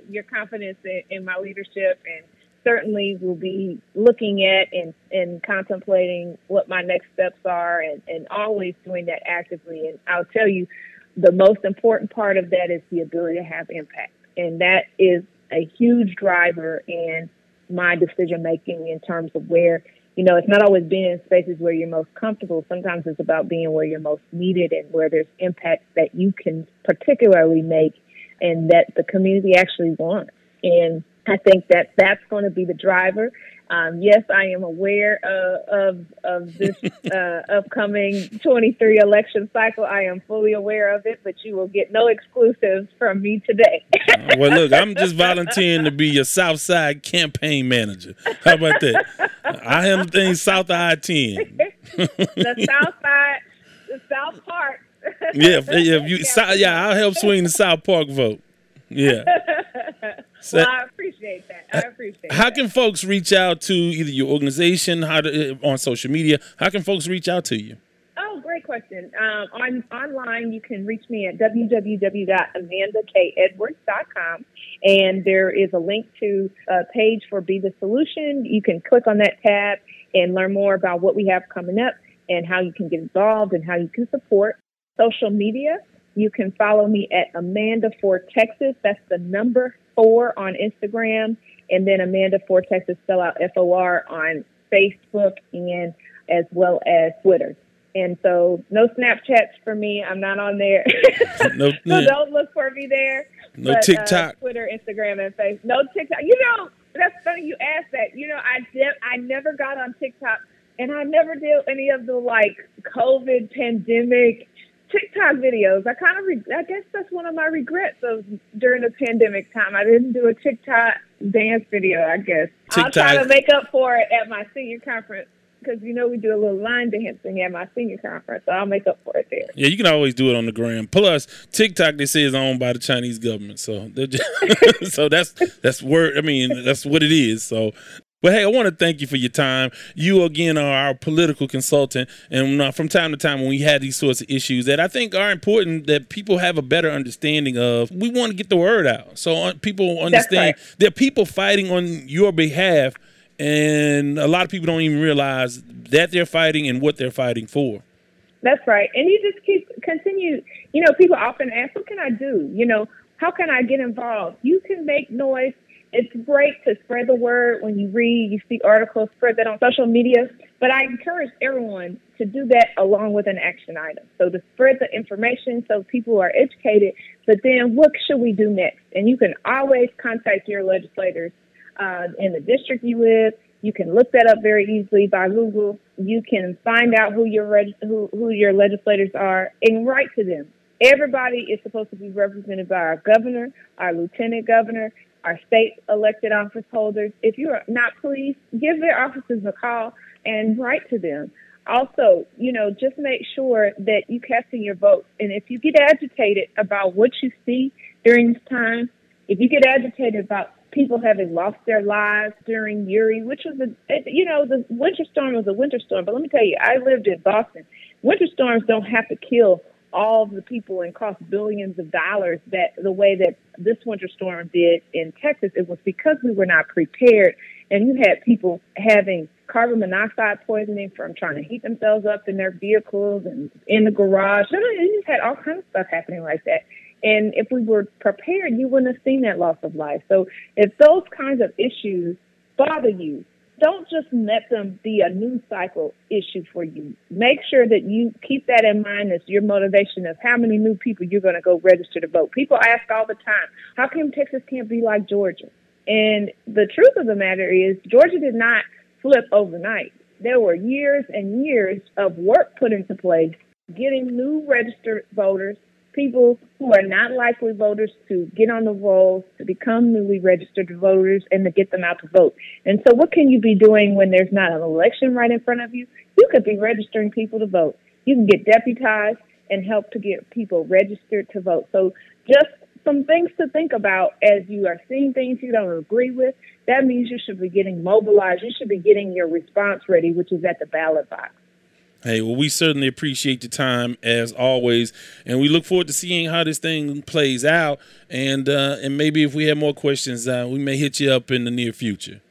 your confidence in my leadership, and certainly will be looking at and contemplating what my next steps are, and always doing that actively. And I'll tell you, the most important part of that is the ability to have impact. And that is a huge driver in my decision making in terms of where, you know, it's not always being in spaces where you're most comfortable. Sometimes it's about being where you're most needed and where there's impacts that you can particularly make and that the community actually wants. And I think that that's going to be the driver. Yes, I am aware of this upcoming 23 election cycle. I am fully aware of it, but you will get no exclusives from me today. Well, look, I'm just volunteering to be your Southside campaign manager. How about that? I am things south of I-10. The Southside, the South Park. I'll help swing the South Park vote. Yeah. So, well, I appreciate that. How can folks reach out to either your organization on social media? How can folks reach out to you? Oh, great question. Online, you can reach me at www.amandakedwards.com. And there is a link to a page for Be the Solution. You can click on that tab and learn more about what we have coming up and how you can get involved and how you can support. Social media, you can follow me at Amanda4Texas. That's the number 4 on Instagram, and then Amanda4Texas, spell out FOR, on Facebook and as well as Twitter. And so no Snapchats for me. I'm not on there. So don't look for me there. No TikTok. Twitter, Instagram, and Facebook. No TikTok. You know, that's funny you asked that. You know, I never got on TikTok, and I never did any of the, like, COVID pandemic TikTok videos. I guess that's one of my regrets of during the pandemic time. I didn't do a TikTok dance video, I guess. TikTok. I'll try to make up for it at my senior conference because, you know, we do a little line dancing at my senior conference, so I'll make up for it there. Yeah, you can always do it on the gram. Plus, TikTok, they say, is owned by the Chinese government, so so that's word. I mean, that's what it is. So. But, hey, I want to thank you for your time. You, again, are our political consultant. And from time to time, when we have these sorts of issues that I think are important that people have a better understanding of, we want to get the word out. So people understand there are people fighting on your behalf, and a lot of people don't even realize that they're fighting and what they're fighting for. That's right. And you just continue. You know, people often ask, what can I do? You know, how can I get involved? You can make noise. It's great to spread the word when you read, you see articles, spread that on social media. But I encourage everyone to do that along with an action item. So to spread the information so people are educated, but then what should we do next? And you can always contact your legislators in the district you live. You can look that up very easily by Google. You can find out who your legislators are and write to them. Everybody is supposed to be represented by our governor, our lieutenant governor, our state elected office holders. If you are not pleased, give their offices a call and write to them. Also, you know, just make sure that you cast in your vote. And if you get agitated about what you see during this time, if you get agitated about people having lost their lives during Uri, which was, the winter storm was a winter storm. But let me tell you, I lived in Boston. Winter storms don't have to kill all the people and cost billions of dollars that the way that this winter storm did in Texas. It was because we were not prepared, and you had people having carbon monoxide poisoning from trying to heat themselves up in their vehicles and in the garage. You just had all kinds of stuff happening like that. And if we were prepared, you wouldn't have seen that loss of life. So if those kinds of issues bother you, don't just let them be a news cycle issue for you. Make sure that you keep that in mind as your motivation of how many new people you're going to go register to vote. People ask all the time, how come Texas can't be like Georgia? And the truth of the matter is Georgia did not flip overnight. There were years and years of work put into place, getting new registered voters, people who are not likely voters to get on the rolls, to become newly registered voters, and to get them out to vote. And so what can you be doing when there's not an election right in front of you? You could be registering people to vote. You can get deputized and help to get people registered to vote. So just some things to think about as you are seeing things you don't agree with. That means you should be getting mobilized. You should be getting your response ready, which is at the ballot box. Hey, well, we certainly appreciate your time as always, and we look forward to seeing how this thing plays out. And maybe if we have more questions, we may hit you up in the near future.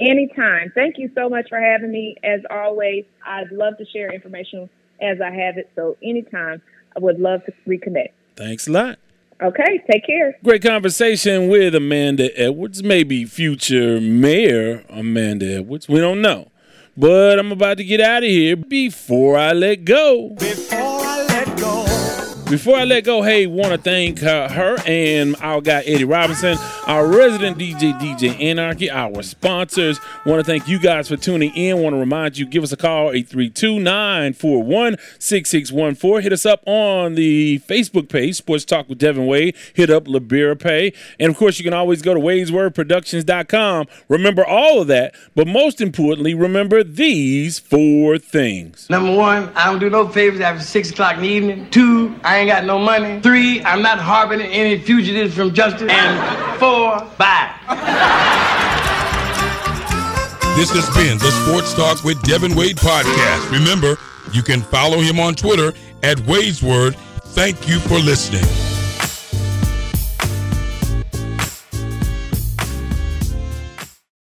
Anytime. Thank you so much for having me. As always, I'd love to share information as I have it. So anytime, I would love to reconnect. Thanks a lot. Okay, take care. Great conversation with Amanda Edwards, maybe future mayor Amanda Edwards. We don't know. But I'm about to get out of here before I let go. Before I let go, hey, want to thank her and our guy Eddie Robinson, our resident DJ Anarchy, our sponsors. Want to thank you guys for tuning in. Want to remind you, give us a call, 832-941-6614. Hit us up on the Facebook page, Sports Talk with Devin Wade. Hit up Liberapay. And, of course, you can always go to wadeswordproductions.com. Remember all of that, but most importantly, remember these four things. Number one, I don't do no favors after 6 o'clock in the evening. 2, I ain't got no money. 3, I'm not harboring any fugitives from justice. And 4, bye. This has been the Sports Talk with Devin Wade podcast. Remember, you can follow him on Twitter at wadesword. Thank you for listening.